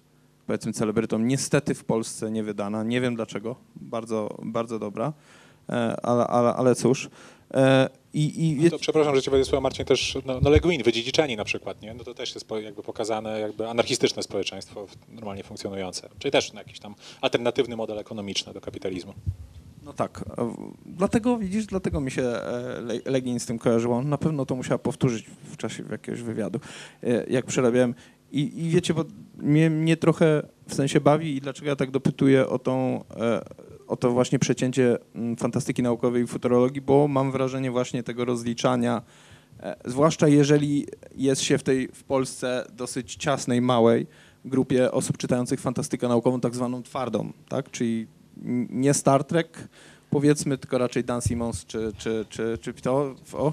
powiedzmy, celebrytą. Niestety w Polsce nie wydana, nie wiem dlaczego, bardzo, bardzo dobra, ale, ale, ale cóż. I, i... No to, przepraszam, że cię będę słyszał, Marcin, też no, no Le Guin, wydziedziczeni na przykład, nie? No to też jest jakby pokazane jakby anarchistyczne społeczeństwo normalnie funkcjonujące, czyli też jakiś tam alternatywny model ekonomiczny do kapitalizmu. No tak, dlatego widzisz, dlatego mi się Le Guin z tym kojarzyło, na pewno to musiała powtórzyć w czasie jakiegoś wywiadu, jak przerabiałem. I, i wiecie, bo mnie, mnie trochę w sensie bawi i dlaczego ja tak dopytuję o tą... o to właśnie przecięcie fantastyki naukowej i futurologii, bo mam wrażenie właśnie tego rozliczania, zwłaszcza jeżeli jest się w tej w Polsce dosyć ciasnej, małej grupie osób czytających fantastykę naukową, tak zwaną twardą, tak? Czyli nie Star Trek, powiedzmy, tylko raczej Dan Simmons czy, czy, czy, czy to... O.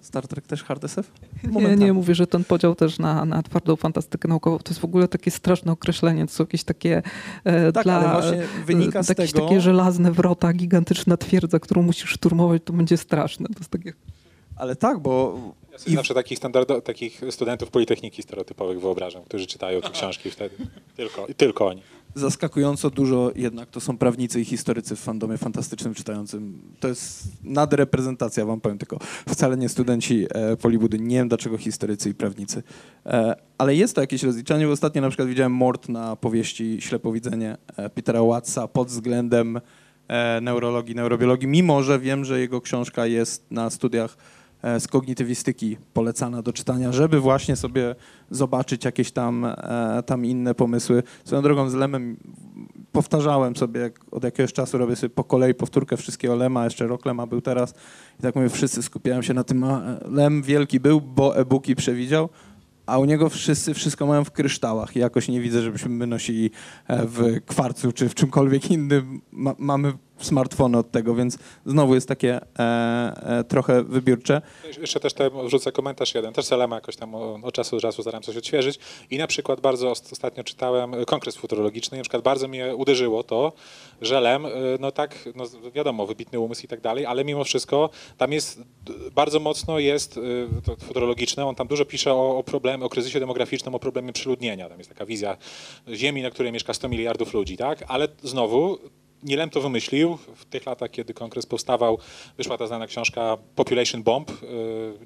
Star Trek też hard S F? Nie, nie, mówię, że ten podział też na, na twardą fantastykę naukową to jest w ogóle takie straszne określenie, to są jakieś takie e, tak, dla, ale właśnie wynika z jakieś tego... takie żelazne wrota, gigantyczna twierdza, którą musisz szturmować, to będzie straszne. To jest takie... Ale tak, bo... Ja sobie I... zawsze takich, takich studentów Politechniki stereotypowych wyobrażam, którzy czytają te książki wtedy. Tylko, tylko oni. Zaskakująco dużo jednak to są prawnicy i historycy w fandomie fantastycznym czytającym. To jest nadreprezentacja, wam powiem tylko. Wcale nie studenci e, Polibudy. Nie wiem, dlaczego historycy i prawnicy. E, ale jest to jakieś rozliczanie, bo ostatnio na przykład widziałem mord na powieści Ślepowidzenie e, Petera Wattsa pod względem e, neurologii, neurobiologii, mimo że wiem, że jego książka jest na studiach z kognitywistyki polecana do czytania, żeby właśnie sobie zobaczyć jakieś tam, tam inne pomysły. Swoją drogą z Lemem powtarzałem sobie, od jakiegoś czasu robię sobie po kolei powtórkę wszystkiego Lema, jeszcze rok Lema był teraz i tak mówię, wszyscy skupiają się na tym, Lem wielki był, bo e-booki przewidział, a u niego wszyscy wszystko mają w kryształach i jakoś nie widzę, żebyśmy my nosili w kwarcu czy w czymkolwiek innym. Ma, mamy smartfony od tego, więc znowu jest takie e, e, trochę wybiórcze. Jeszcze też te, wrzucę komentarz jeden, też z Lema jakoś tam od czasu do czasu staram coś odświeżyć i na przykład bardzo ostatnio czytałem Kongres Futurologiczny, na przykład bardzo mnie uderzyło to, że Lem, no tak, no wiadomo, wybitny umysł i tak dalej, ale mimo wszystko tam jest, bardzo mocno jest to futurologiczne, on tam dużo pisze o, o problemie, o kryzysie demograficznym, o problemie przeludnienia, tam jest taka wizja Ziemi, na której mieszka sto miliardów ludzi, tak, ale znowu nie Lem to wymyślił. W tych latach, kiedy kongres powstawał, wyszła ta znana książka Population Bomb,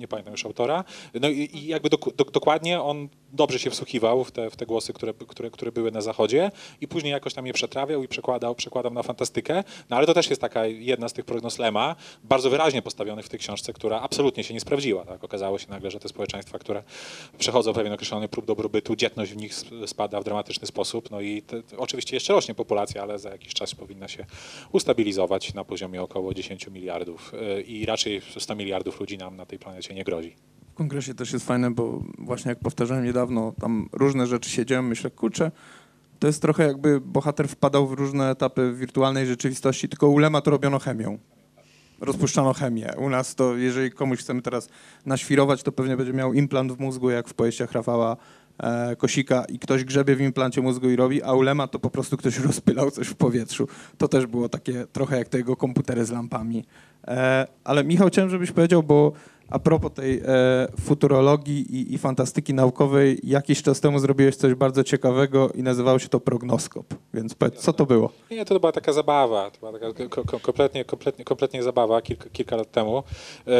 nie pamiętam już autora. No i jakby do, do, dokładnie on dobrze się wsłuchiwał w te, w te głosy, które, które, które były na Zachodzie i później jakoś tam je przetrawiał i przekładał, przekładał na fantastykę. No ale to też jest taka jedna z tych prognoz Lema, bardzo wyraźnie postawionych w tej książce, która absolutnie się nie sprawdziła. Tak? Okazało się nagle, że te społeczeństwa, które przechodzą pewien określony próg dobrobytu, dzietność w nich spada w dramatyczny sposób. No i te, oczywiście jeszcze rośnie populacja, ale za jakiś czas powinna się ustabilizować na poziomie około dziesięciu miliardów i raczej stu miliardów ludzi nam na tej planecie nie grozi. W kongresie też jest fajne, bo właśnie jak powtarzałem niedawno, tam różne rzeczy się dzieją, myślę, kurczę, to jest trochę jakby bohater wpadał w różne etapy wirtualnej rzeczywistości, tylko u Lema to robiono chemią. Rozpuszczano chemię. U nas to, jeżeli komuś chcemy teraz naświrować, to pewnie będzie miał implant w mózgu, jak w powieściach Rafała Kosika i ktoś grzebie w implancie mózgu i robi, a u Lema to po prostu ktoś rozpylał coś w powietrzu. To też było takie trochę jak te jego komputery z lampami. Ale Michał, chciałem, żebyś powiedział, bo a propos tej futurologii i, i fantastyki naukowej, jakiś czas temu zrobiłeś coś bardzo ciekawego i nazywało się to prognoskop, więc powiedz, co to było? Nie, to była taka zabawa, to była taka ko kompletnie, kompletnie, kompletnie zabawa kilka, kilka lat temu. Yy,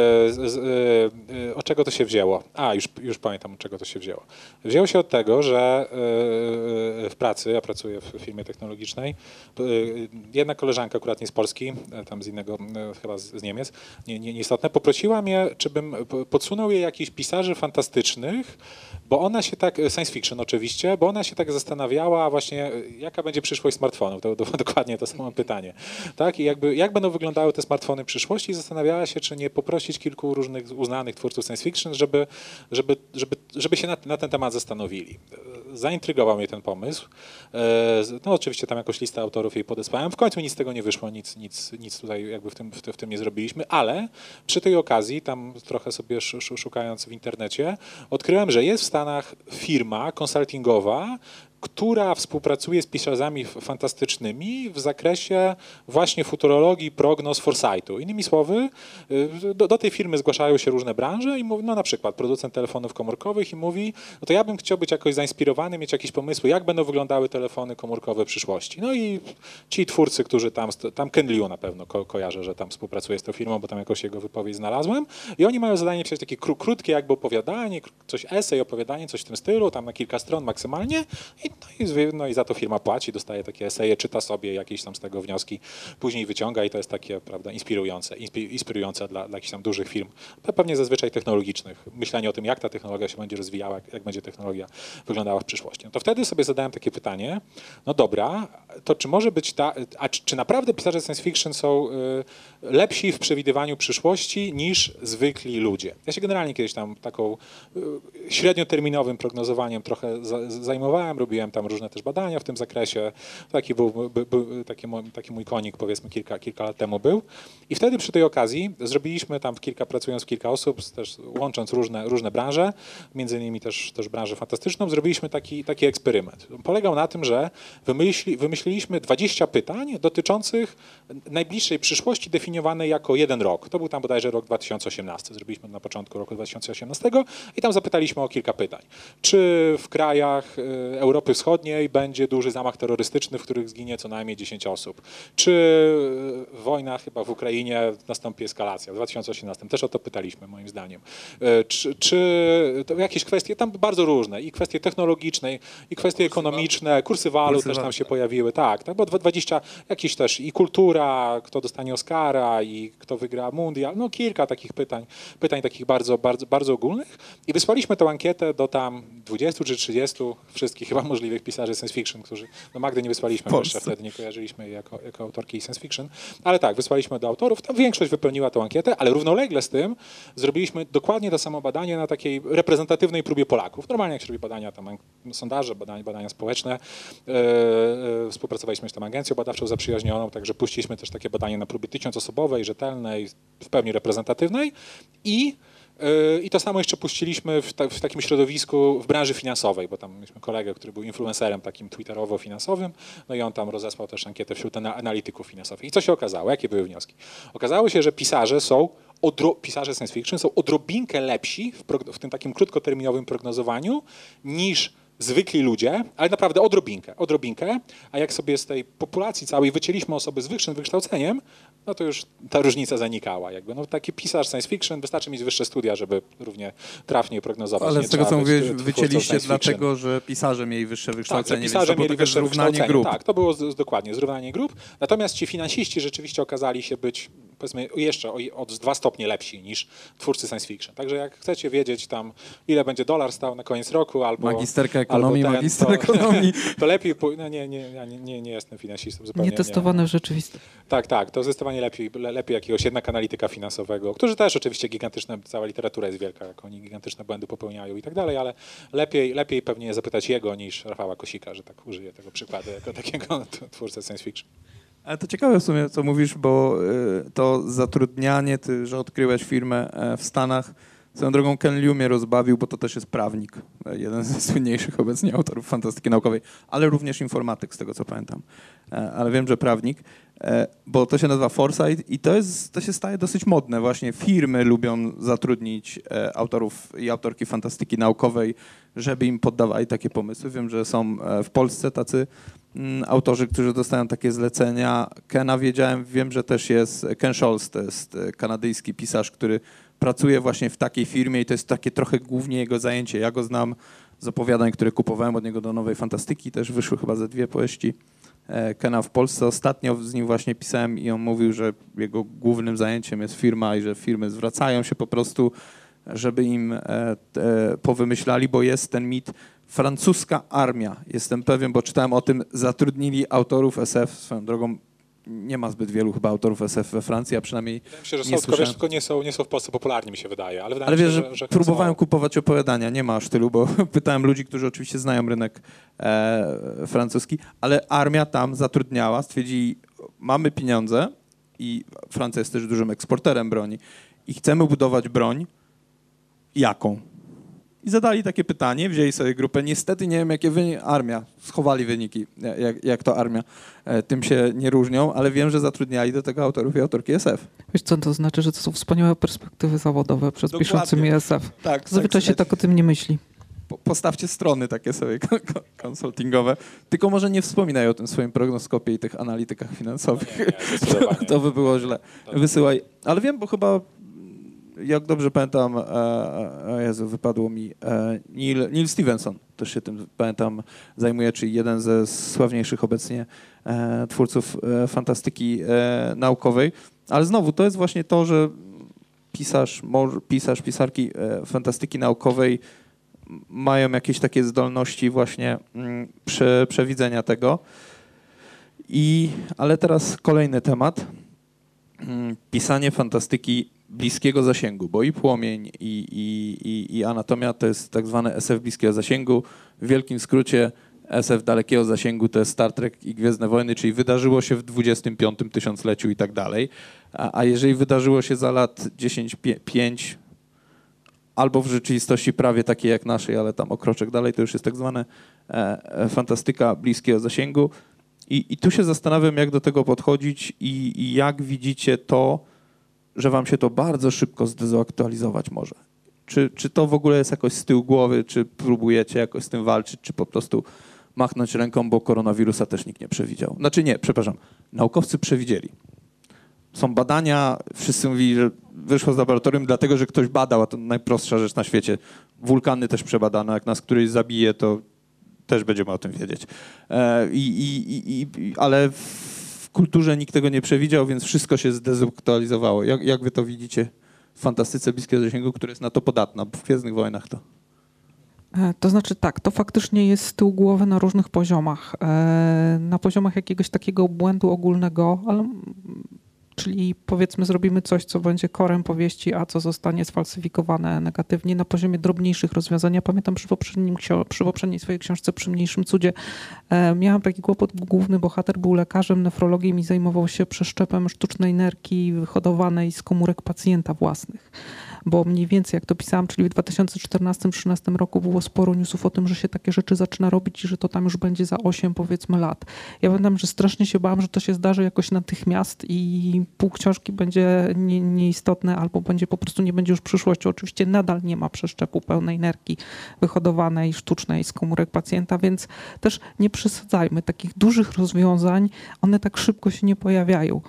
yy, yy, od czego to się wzięło? A, już, już pamiętam, od czego to się wzięło. Wzięło się od tego, że yy, w pracy, ja pracuję w firmie technologicznej, yy, jedna koleżanka, akurat nie z Polski, tam z innego, yy, chyba z, z Niemiec, nie, nie, nieistotne, poprosiła mnie, czy bym podsunął jej jakichś pisarzy fantastycznych, bo ona się tak, science fiction oczywiście, bo ona się tak zastanawiała właśnie, jaka będzie przyszłość smartfonów, to, to dokładnie to samo pytanie, tak, i jakby, jak będą wyglądały te smartfony w przyszłości, zastanawiała się, czy nie poprosić kilku różnych uznanych twórców science fiction, żeby, żeby, żeby, żeby się na, na ten temat zastanowili. Zaintrygował mnie ten pomysł, no oczywiście tam jakąś listę autorów jej podesłałem, w końcu nic z tego nie wyszło, nic, nic, nic tutaj jakby w tym, w tym nie zrobiliśmy, ale przy tej okazji, tam trochę sobie szukając w internecie, odkryłem, że jest w Stanach firma konsultingowa, która współpracuje z pisarzami fantastycznymi w zakresie właśnie futurologii, prognoz, foresightu. Innymi słowy, do, do tej firmy zgłaszają się różne branże i mówi, no na przykład producent telefonów komórkowych i mówi, no to ja bym chciał być jakoś zainspirowany, mieć jakieś pomysły, jak będą wyglądały telefony komórkowe w przyszłości. No i ci twórcy, którzy tam, tam Ken Liu na pewno ko kojarzę, że tam współpracuje z tą firmą, bo tam jakoś jego wypowiedź znalazłem i oni mają zadanie pisać takie kró krótkie jakby opowiadanie, coś esej, opowiadanie, coś w tym stylu, tam na kilka stron maksymalnie. I No i, no i za to firma płaci, dostaje takie eseje, czyta sobie jakieś tam z tego wnioski, później wyciąga i to jest takie, prawda, inspirujące, inspirujące dla, dla jakichś tam dużych firm, pewnie zazwyczaj technologicznych. Myślenie o tym, jak ta technologia się będzie rozwijała, jak, jak będzie technologia wyglądała w przyszłości. No to wtedy sobie zadałem takie pytanie, no dobra, to czy może być ta, a czy, czy naprawdę pisarze science fiction są y, lepsi w przewidywaniu przyszłości niż zwykli ludzie? Ja się generalnie kiedyś tam taką y, średnioterminowym prognozowaniem trochę za, zajmowałem, robiłem tam różne też badania w tym zakresie. Taki, był, by, by, taki, mój, taki mój konik, powiedzmy, kilka, kilka lat temu był. I wtedy przy tej okazji zrobiliśmy tam, kilka, pracując kilka osób, też łącząc różne, różne branże, między innymi też, też branżę fantastyczną, zrobiliśmy taki, taki eksperyment. Polegał na tym, że wymyśli, wymyśliliśmy dwadzieścia pytań dotyczących najbliższej przyszłości definiowanej jako jeden rok. To był tam bodajże rok dwa tysiące osiemnasty. Zrobiliśmy na początku roku dwa tysiące osiemnastego i tam zapytaliśmy o kilka pytań. Czy w krajach Europy Europy Wschodniej będzie duży zamach terrorystyczny, w którym zginie co najmniej dziesięć osób. Czy wojna chyba w Ukrainie nastąpi eskalacja w dwa tysiące osiemnastym? Też o to pytaliśmy moim zdaniem. Czy, czy to jakieś kwestie, tam bardzo różne, i kwestie technologiczne, i kwestie ekonomiczne, kursy walut też tam się pojawiły, tak, tak, bo dwadzieścia jakieś też i kultura, kto dostanie Oscara i kto wygra mundial, no kilka takich pytań, pytań takich bardzo, bardzo, bardzo ogólnych i wysłaliśmy tę ankietę do tam dwudziestu czy trzydziestu wszystkich chyba możliwych pisarzy science fiction, którzy, no Magdy nie wysłaliśmy jeszcze, wtedy nie kojarzyliśmy jej jako, jako autorki science fiction, ale tak, wysłaliśmy do autorów, tam większość wypełniła tę ankietę, ale równolegle z tym zrobiliśmy dokładnie to samo badanie na takiej reprezentatywnej próbie Polaków. Normalnie jak się robi badania, tam sondaże, badania, badania społeczne, yy, yy, współpracowaliśmy z tą agencją badawczą zaprzyjaźnioną, także puściliśmy też takie badanie na próbie tysiącosobowej, rzetelnej, w pełni reprezentatywnej i I to samo jeszcze puściliśmy w, ta, w takim środowisku, w branży finansowej, bo tam mieliśmy kolegę, który był influencerem takim twitterowo-finansowym, no i on tam rozesłał też ankietę wśród analityków finansowych. I co się okazało? Jakie były wnioski? Okazało się, że pisarze są, odro, pisarze science fiction są odrobinkę lepsi w, prog, w tym takim krótkoterminowym prognozowaniu niż zwykli ludzie, ale naprawdę odrobinkę, odrobinkę, a jak sobie z tej populacji całej wycięliśmy osoby z wyższym wykształceniem, no to już ta różnica zanikała. Jakby. No, taki pisarz science fiction, wystarczy mieć wyższe studia, żeby równie trafnie prognozować. Ale nie z tego, co mówiłeś, wycięliście dlatego, że pisarze mieli wyższe wykształcenie, tak, że pisarze mieli wyższe zrównanie grup. Tak, to było z, dokładnie, zrównanie grup. Natomiast ci finansiści rzeczywiście okazali się być, powiedzmy, jeszcze o, o dwa stopnie lepsi niż twórcy science fiction. Także jak chcecie wiedzieć tam, ile będzie dolar stał na koniec roku, albo... Magisterka ekonomii, ten, magister to, ekonomii. To lepiej... No nie, nie, nie, nie, nie jestem finansistą zupełnie. Nietestowane nie. w rzeczywistości. Tak, tak, to zdecydowanie lepiej, lepiej jakiegoś jednak analityka finansowego, którzy też oczywiście gigantyczne, cała literatura jest wielka, jak oni gigantyczne błędy popełniają i tak dalej, ale lepiej, lepiej pewnie zapytać jego niż Rafała Kosika, że tak użyję tego przykładu jako takiego twórcę science fiction. Ale to ciekawe w sumie, co mówisz, bo to zatrudnianie, ty, że odkryłeś firmę w Stanach, swoją drogą Ken Liu mnie rozbawił, bo to też jest prawnik, jeden ze słynniejszych obecnie autorów fantastyki naukowej, ale również informatyk, z tego co pamiętam, ale wiem, że prawnik, bo to się nazywa Foresight i to, jest, to się staje dosyć modne, właśnie firmy lubią zatrudnić autorów i autorki fantastyki naukowej, żeby im poddawali takie pomysły. Wiem, że są w Polsce tacy autorzy, którzy dostają takie zlecenia. Kena wiedziałem, wiem, że też jest Ken Scholz, to jest kanadyjski pisarz, który pracuje właśnie w takiej firmie i to jest takie trochę głównie jego zajęcie. Ja go znam z opowiadań, które kupowałem od niego do Nowej Fantastyki, też wyszły chyba ze dwie powieści Kena w Polsce. Ostatnio z nim właśnie pisałem i on mówił, że jego głównym zajęciem jest firma i że firmy zwracają się po prostu, żeby im e, e, powymyślali, bo jest ten mit, francuska armia, jestem pewien, bo czytałem o tym, zatrudnili autorów S F, swoją drogą nie ma zbyt wielu chyba autorów S F we Francji, a przynajmniej wydaje mi się, że nie są, tylko, wiesz, tylko nie, są, nie są w Polsce popularni, mi się wydaje. Ale, wydaje ale mi się, wiesz, że, że próbowałem są... kupować opowiadania, nie ma aż tylu, bo pytałem ludzi, którzy oczywiście znają rynek e, francuski, ale armia tam zatrudniała, stwierdzili, mamy pieniądze i Francja jest też dużym eksporterem broni i chcemy budować broń, jaką? I zadali takie pytanie, wzięli sobie grupę, niestety nie wiem jakie wyniki, armia, schowali wyniki, jak, jak to armia, e, tym się nie różnią, ale wiem, że zatrudniali do tego autorów i autorki S F. Wiesz co, to znaczy, że to są wspaniałe perspektywy zawodowe przez dokładnie. Piszącymi S F. Tak, Zwyczaj tak, się tak o tym nie myśli. Po, postawcie strony takie sobie konsultingowe, tylko może nie wspominaj o tym swoim prognoskopie i tych analitykach finansowych. No nie, nie, to, to by było źle. Wysyłaj, ale wiem, bo chyba... Jak dobrze pamiętam, e, Jezu, wypadło mi, e, Neil, Neil Stevenson też się tym, pamiętam, zajmuje, czyli jeden ze sławniejszych obecnie e, twórców e, fantastyki e, naukowej. Ale znowu, to jest właśnie to, że pisarz, mor, pisarz pisarki e, fantastyki naukowej mają jakieś takie zdolności właśnie m, prze, przewidzenia tego. I, ale teraz kolejny temat. Pisanie fantastyki bliskiego zasięgu, bo i Płomień, i, i, i Anatomia to jest tak zwane S F bliskiego zasięgu. W wielkim skrócie S F dalekiego zasięgu to jest Star Trek i Gwiezdne Wojny, czyli wydarzyło się w dwudziestym piątym tysiącleciu i tak dalej. A, a jeżeli wydarzyło się za lat dziesięć, pięć, albo w rzeczywistości prawie takiej jak naszej, ale tam o kroczek dalej, to już jest tak zwane e, fantastyka bliskiego zasięgu. I, I tu się zastanawiam, jak do tego podchodzić i, i jak widzicie to, że wam się to bardzo szybko zdezaktualizować może. Czy, czy to w ogóle jest jakoś z tyłu głowy, czy próbujecie jakoś z tym walczyć, czy po prostu machnąć ręką, bo koronawirusa też nikt nie przewidział. Znaczy nie, przepraszam, naukowcy przewidzieli. Są badania, wszyscy mówili, że wyszło z laboratorium dlatego, że ktoś badał, a to najprostsza rzecz na świecie. Wulkany też przebadano, jak nas któryś zabije, to też będziemy o tym wiedzieć. E, i, i, i, ale w kulturze nikt tego nie przewidział, więc wszystko się zdezaktualizowało. Jak, jak wy to widzicie w fantastyce bliskiego zasięgu, która jest na to podatna, bo w Gwiezdnych Wojnach to... To znaczy tak, to faktycznie jest z tyłu głowy na różnych poziomach. Na poziomach jakiegoś takiego błędu ogólnego, ale... Czyli powiedzmy zrobimy coś, co będzie korem powieści, a co zostanie sfalsyfikowane negatywnie na poziomie drobniejszych rozwiązań. Ja pamiętam przy, poprzednim, przy poprzedniej swojej książce Przy mniejszym cudzie e, miałam taki kłopot. Główny bohater był lekarzem, nefrologiem i zajmował się przeszczepem sztucznej nerki wyhodowanej z komórek pacjenta własnych. Bo mniej więcej jak to pisałam, czyli w dwa tysiące czternastym do dwa tysiące trzynastego roku było sporo newsów o tym, że się takie rzeczy zaczyna robić i że to tam już będzie za osiem powiedzmy lat. Ja pamiętam, że strasznie się bałam, że to się zdarzy jakoś natychmiast i pół książki będzie nie, nieistotne albo będzie po prostu nie będzie już przyszłością. Oczywiście nadal nie ma przeszczepu pełnej nerki wyhodowanej, sztucznej z komórek pacjenta, więc też nie przesadzajmy takich dużych rozwiązań, one tak szybko się nie pojawiają.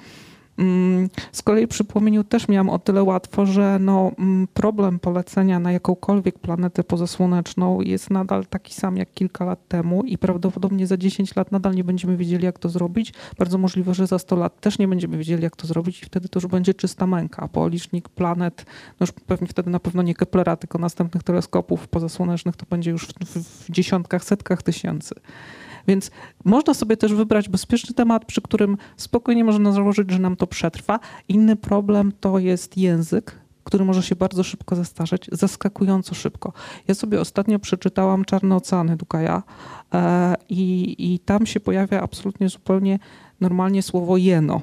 Z kolei przy Płomieniu też miałam o tyle łatwo, że no, problem polecenia na jakąkolwiek planetę pozasłoneczną jest nadal taki sam jak kilka lat temu i prawdopodobnie za dziesięć lat nadal nie będziemy wiedzieli, jak to zrobić. Bardzo możliwe, że za sto lat też nie będziemy wiedzieli, jak to zrobić i wtedy to już będzie czysta męka, bo licznik planet, no już pewnie wtedy na pewno nie Keplera, tylko następnych teleskopów pozasłonecznych to będzie już w, w dziesiątkach, setkach tysięcy. Więc można sobie też wybrać bezpieczny temat, przy którym spokojnie można założyć, że nam to przetrwa. Inny problem to jest język, który może się bardzo szybko zestarzeć, zaskakująco szybko. Ja sobie ostatnio przeczytałam Czarne Oceany Dukaja i, i tam się pojawia absolutnie zupełnie normalnie słowo jeno.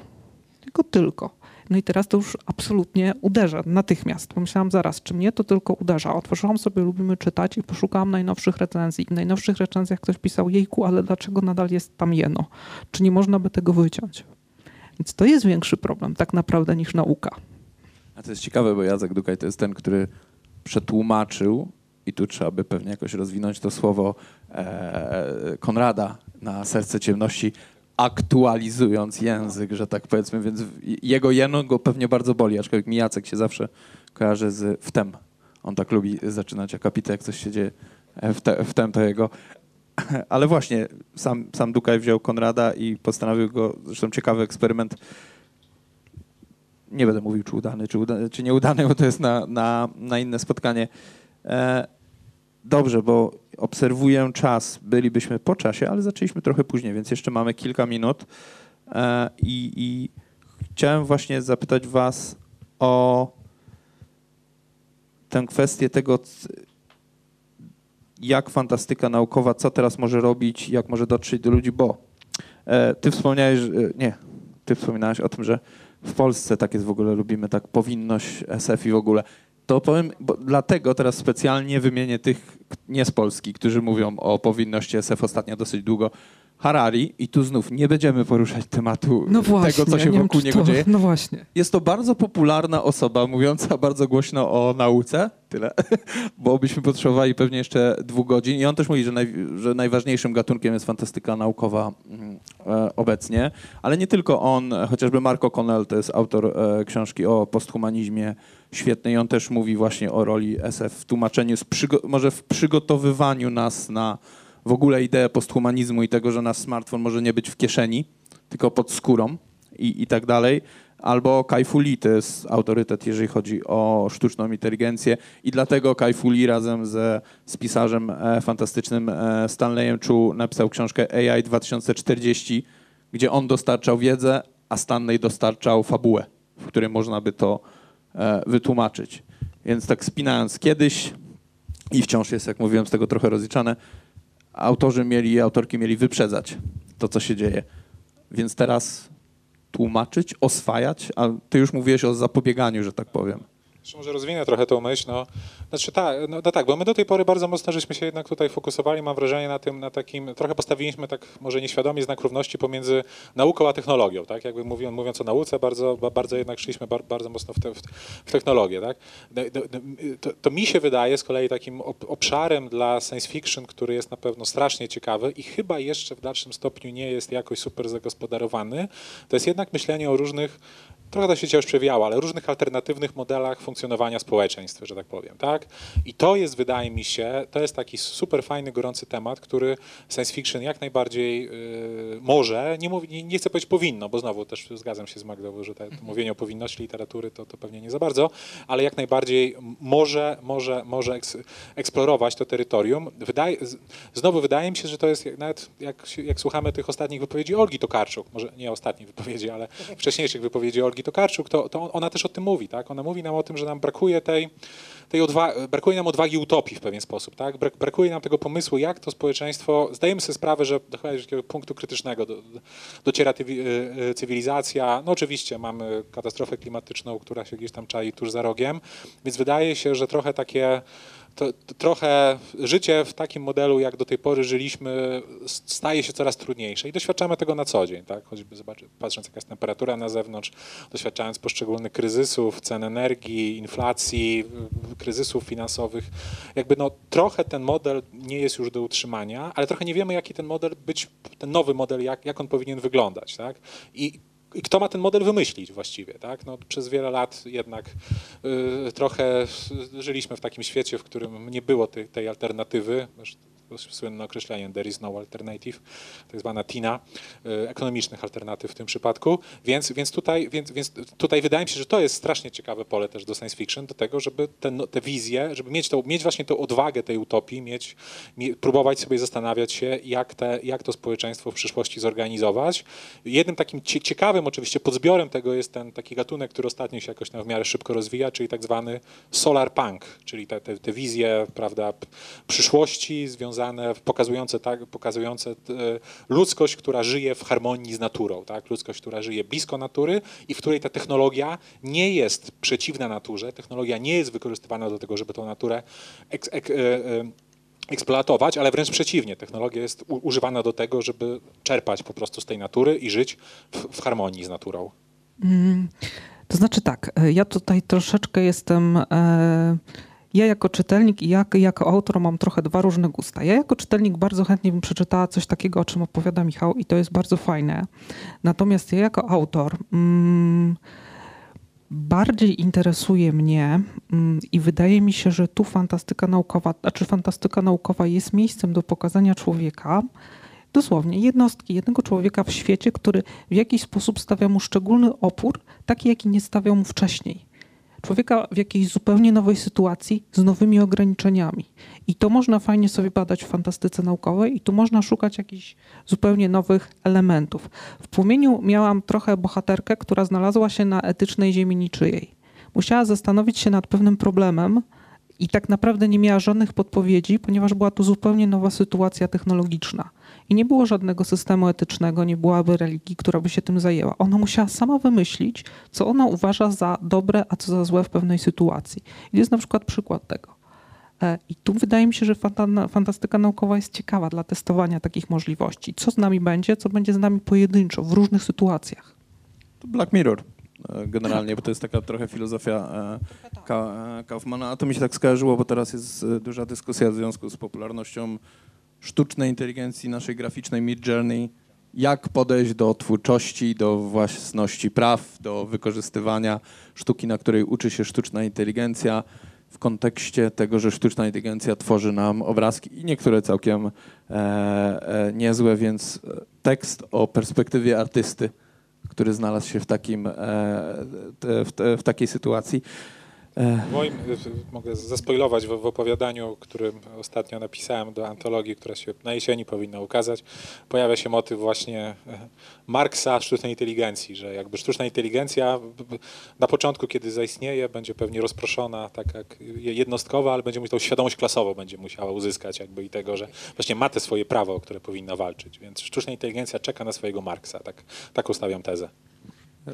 Tylko tylko. No i teraz to już absolutnie uderza natychmiast. Pomyślałam zaraz, czy mnie to tylko uderza. Otworzyłam sobie Lubimy Czytać i poszukałam najnowszych recenzji. W najnowszych recenzjach ktoś pisał, jejku, ale dlaczego nadal jest tam jeno? Czy nie można by tego wyciąć? Więc to jest większy problem tak naprawdę niż nauka. A to jest ciekawe, bo Jacek Dukaj to jest ten, który przetłumaczył i tu trzeba by pewnie jakoś rozwinąć to słowo e, Konrada na Serce Ciemności, aktualizując język, że tak powiedzmy, więc jego jeno go pewnie bardzo boli, aczkolwiek mi Jacek się zawsze kojarzy z wtem. On tak lubi zaczynać akapity, jak coś się dzieje wtem, wtem to jego. Ale właśnie, sam, sam Dukaj wziął Konrada i postanowił go, zresztą ciekawy eksperyment, nie będę mówił, czy udany, czy, udany, czy nieudany, bo to jest na, na, na inne spotkanie. E, dobrze, bo obserwuję czas, bylibyśmy po czasie, ale zaczęliśmy trochę później, więc jeszcze mamy kilka minut e, i, i chciałem właśnie zapytać was o tę kwestię tego, jak fantastyka naukowa, co teraz może robić, jak może dotrzeć do ludzi, bo e, ty wspomniałeś, że, nie, ty wspominałaś o tym, że w Polsce tak jest w ogóle, lubimy tak powinność S F i w ogóle. To powiem, bo dlatego teraz specjalnie wymienię tych nie z Polski, którzy mówią o powinności S F ostatnio dosyć długo. Harari, i tu znów nie będziemy poruszać tematu no właśnie, tego, co się nie wokół wiem, niego to, dzieje. No właśnie. Jest to bardzo popularna osoba mówiąca bardzo głośno o nauce, tyle, bo byśmy potrzebowali pewnie jeszcze dwóch godzin. I on też mówi, że, naj, że najważniejszym gatunkiem jest fantastyka naukowa e, obecnie, ale nie tylko on, chociażby Mark O'Connell, to jest autor e, książki o posthumanizmie świetnej, on też mówi właśnie o roli S F w tłumaczeniu, z przygo- może w przygotowywaniu nas na w ogóle ideę posthumanizmu i tego, że nasz smartfon może nie być w kieszeni, tylko pod skórą i, i tak dalej. Albo Kai-Fu Lee to jest autorytet, jeżeli chodzi o sztuczną inteligencję i dlatego Kai-Fu Lee razem ze, z pisarzem e, fantastycznym e, Stanleyem Chu napisał książkę A I dwa tysiące czterdzieści, gdzie on dostarczał wiedzę, a Stanley dostarczał fabułę, w której można by to e, wytłumaczyć. Więc tak spinając kiedyś i wciąż jest, jak mówiłem, z tego trochę rozliczane, autorzy mieli, autorki mieli wyprzedzać to, co się dzieje. Więc teraz tłumaczyć, oswajać, a ty już mówiłeś o zapobieganiu, że tak powiem. Jeszcze może rozwinę trochę tą myśl. No. Znaczy tak, no, no tak, bo my do tej pory bardzo mocno żeśmy się jednak tutaj fokusowali, mam wrażenie, na tym, na takim, trochę postawiliśmy tak może nieświadomie znak równości pomiędzy nauką a technologią, tak? Jakby mówiąc, mówiąc o nauce, bardzo, bardzo jednak szliśmy bar, bardzo mocno w, te, w technologię, tak? To, to mi się wydaje z kolei takim obszarem dla science fiction, który jest na pewno strasznie ciekawy i chyba jeszcze w dalszym stopniu nie jest jakoś super zagospodarowany, to jest jednak myślenie o różnych, trochę ta sieć już przewijała, ale różnych alternatywnych modelach funkcjonowania społeczeństw, że tak powiem, tak? I to jest, wydaje mi się, to jest taki super fajny, gorący temat, który science fiction jak najbardziej yy, może, nie, mów, nie, nie chcę powiedzieć powinno, bo znowu też zgadzam się z Magdą, że te, to mówienie o powinności literatury to, to pewnie nie za bardzo, ale jak najbardziej może, może, może eks, eksplorować to terytorium. Wydaje, znowu wydaje mi się, że to jest, nawet jak, jak słuchamy tych ostatnich wypowiedzi Olgi Tokarczuk, może nie ostatnich wypowiedzi, ale wcześniejszych wypowiedzi Olgi Tokarczuk, to, to ona też o tym mówi, tak? Ona mówi nam o tym, że nam brakuje tej, tej odwa- brakuje nam odwagi utopii w pewien sposób, tak? Brakuje nam tego pomysłu, jak to społeczeństwo, zdajemy sobie sprawę, że dochodzi do takiego punktu krytycznego, do, dociera cywilizacja, no oczywiście mamy katastrofę klimatyczną, która się gdzieś tam czai tuż za rogiem, więc wydaje się, że trochę takie To, to trochę życie w takim modelu, jak do tej pory żyliśmy, staje się coraz trudniejsze i doświadczamy tego na co dzień, tak? Choćby zobacz, patrząc, jaka jest temperatura na zewnątrz, doświadczając poszczególnych kryzysów, cen energii, inflacji, kryzysów finansowych. Jakby no, trochę ten model nie jest już do utrzymania, ale trochę nie wiemy, jaki ten model być, ten nowy model, jak, jak on powinien wyglądać, tak? I I kto ma ten model wymyślić właściwie, tak? No, przez wiele lat jednak y, trochę żyliśmy w takim świecie, w którym nie było tej, tej alternatywy. Słynne określenie there is no alternative, tak zwana TINA, ekonomicznych alternatyw w tym przypadku, więc, więc, tutaj, więc, więc tutaj wydaje mi się, że to jest strasznie ciekawe pole też do science fiction, do tego, żeby ten, te wizje, żeby mieć, to, mieć właśnie tę odwagę tej utopii, mieć, próbować sobie zastanawiać się, jak, te, jak to społeczeństwo w przyszłości zorganizować. Jednym takim ciekawym oczywiście podzbiorem tego jest ten taki gatunek, który ostatnio się jakoś na w miarę szybko rozwija, czyli tak zwany solar punk, czyli te, te, te wizje, prawda, przyszłości związane pokazujące, tak, pokazujące ludzkość, która żyje w harmonii z naturą, tak? Ludzkość, która żyje blisko natury i w której ta technologia nie jest przeciwna naturze, technologia nie jest wykorzystywana do tego, żeby tą naturę ek, ek, eksploatować, ale wręcz przeciwnie, technologia jest używana do tego, żeby czerpać po prostu z tej natury i żyć w, w harmonii z naturą. Mm, to znaczy tak, ja tutaj troszeczkę jestem... E... Ja jako czytelnik i jak, jako autor mam trochę dwa różne gusta. Ja jako czytelnik bardzo chętnie bym przeczytała coś takiego, o czym opowiada Michał i to jest bardzo fajne. Natomiast ja jako autor mm, bardziej interesuje mnie mm, i wydaje mi się, że tu fantastyka naukowa, znaczy fantastyka naukowa jest miejscem do pokazania człowieka, dosłownie jednostki, jednego człowieka w świecie, który w jakiś sposób stawia mu szczególny opór, taki jaki nie stawiał mu wcześniej. Człowieka w jakiejś zupełnie nowej sytuacji z nowymi ograniczeniami. I to można fajnie sobie badać w fantastyce naukowej i tu można szukać jakichś zupełnie nowych elementów. W Płomieniu miałam trochę bohaterkę, która znalazła się na etycznej ziemi niczyjej. Musiała zastanowić się nad pewnym problemem i tak naprawdę nie miała żadnych podpowiedzi, ponieważ była to zupełnie nowa sytuacja technologiczna. I nie było żadnego systemu etycznego, nie byłaby religii, która by się tym zajęła. Ona musiała sama wymyślić, co ona uważa za dobre, a co za złe w pewnej sytuacji. I to jest na przykład przykład tego. I tu wydaje mi się, że fantastyka naukowa jest ciekawa dla testowania takich możliwości. Co z nami będzie, co będzie z nami pojedynczo, w różnych sytuacjach. To Black Mirror generalnie, bo to jest taka trochę filozofia Kaufmana. A to mi się tak skojarzyło, bo teraz jest duża dyskusja w związku z popularnością sztucznej inteligencji naszej graficznej Midjourney, jak podejść do twórczości, do własności praw, do wykorzystywania sztuki, na której uczy się sztuczna inteligencja w kontekście tego, że sztuczna inteligencja tworzy nam obrazki i niektóre całkiem e, e, niezłe, więc tekst o perspektywie artysty, który znalazł się w, takim, e, te, w, te, w takiej sytuacji. Moim, mogę zaspoilować w, w opowiadaniu, którym ostatnio napisałem do antologii, która się na jesieni powinna ukazać, pojawia się motyw właśnie Marksa sztucznej inteligencji, że jakby sztuczna inteligencja na początku, kiedy zaistnieje, będzie pewnie rozproszona, tak jak jednostkowa, ale będzie tą świadomość klasową będzie musiała uzyskać jakby i tego, że właśnie ma te swoje prawo, o które powinna walczyć, więc sztuczna inteligencja czeka na swojego Marksa, tak, tak ustawiam tezę.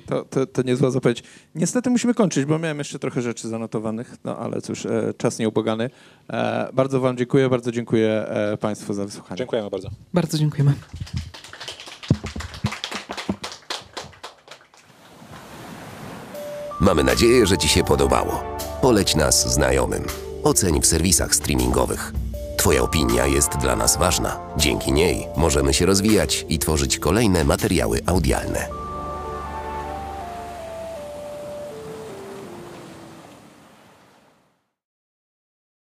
To, to, to niezła zapowiedź. Niestety musimy kończyć, bo miałem jeszcze trochę rzeczy zanotowanych, no ale cóż, e, czas nieubłagany. E, bardzo wam dziękuję, bardzo dziękuję e, państwu za wysłuchanie. Dziękujemy bardzo. Bardzo dziękujemy. Mamy nadzieję, że ci się podobało. Poleć nas znajomym. Oceń w serwisach streamingowych. Twoja opinia jest dla nas ważna. Dzięki niej możemy się rozwijać i tworzyć kolejne materiały audialne.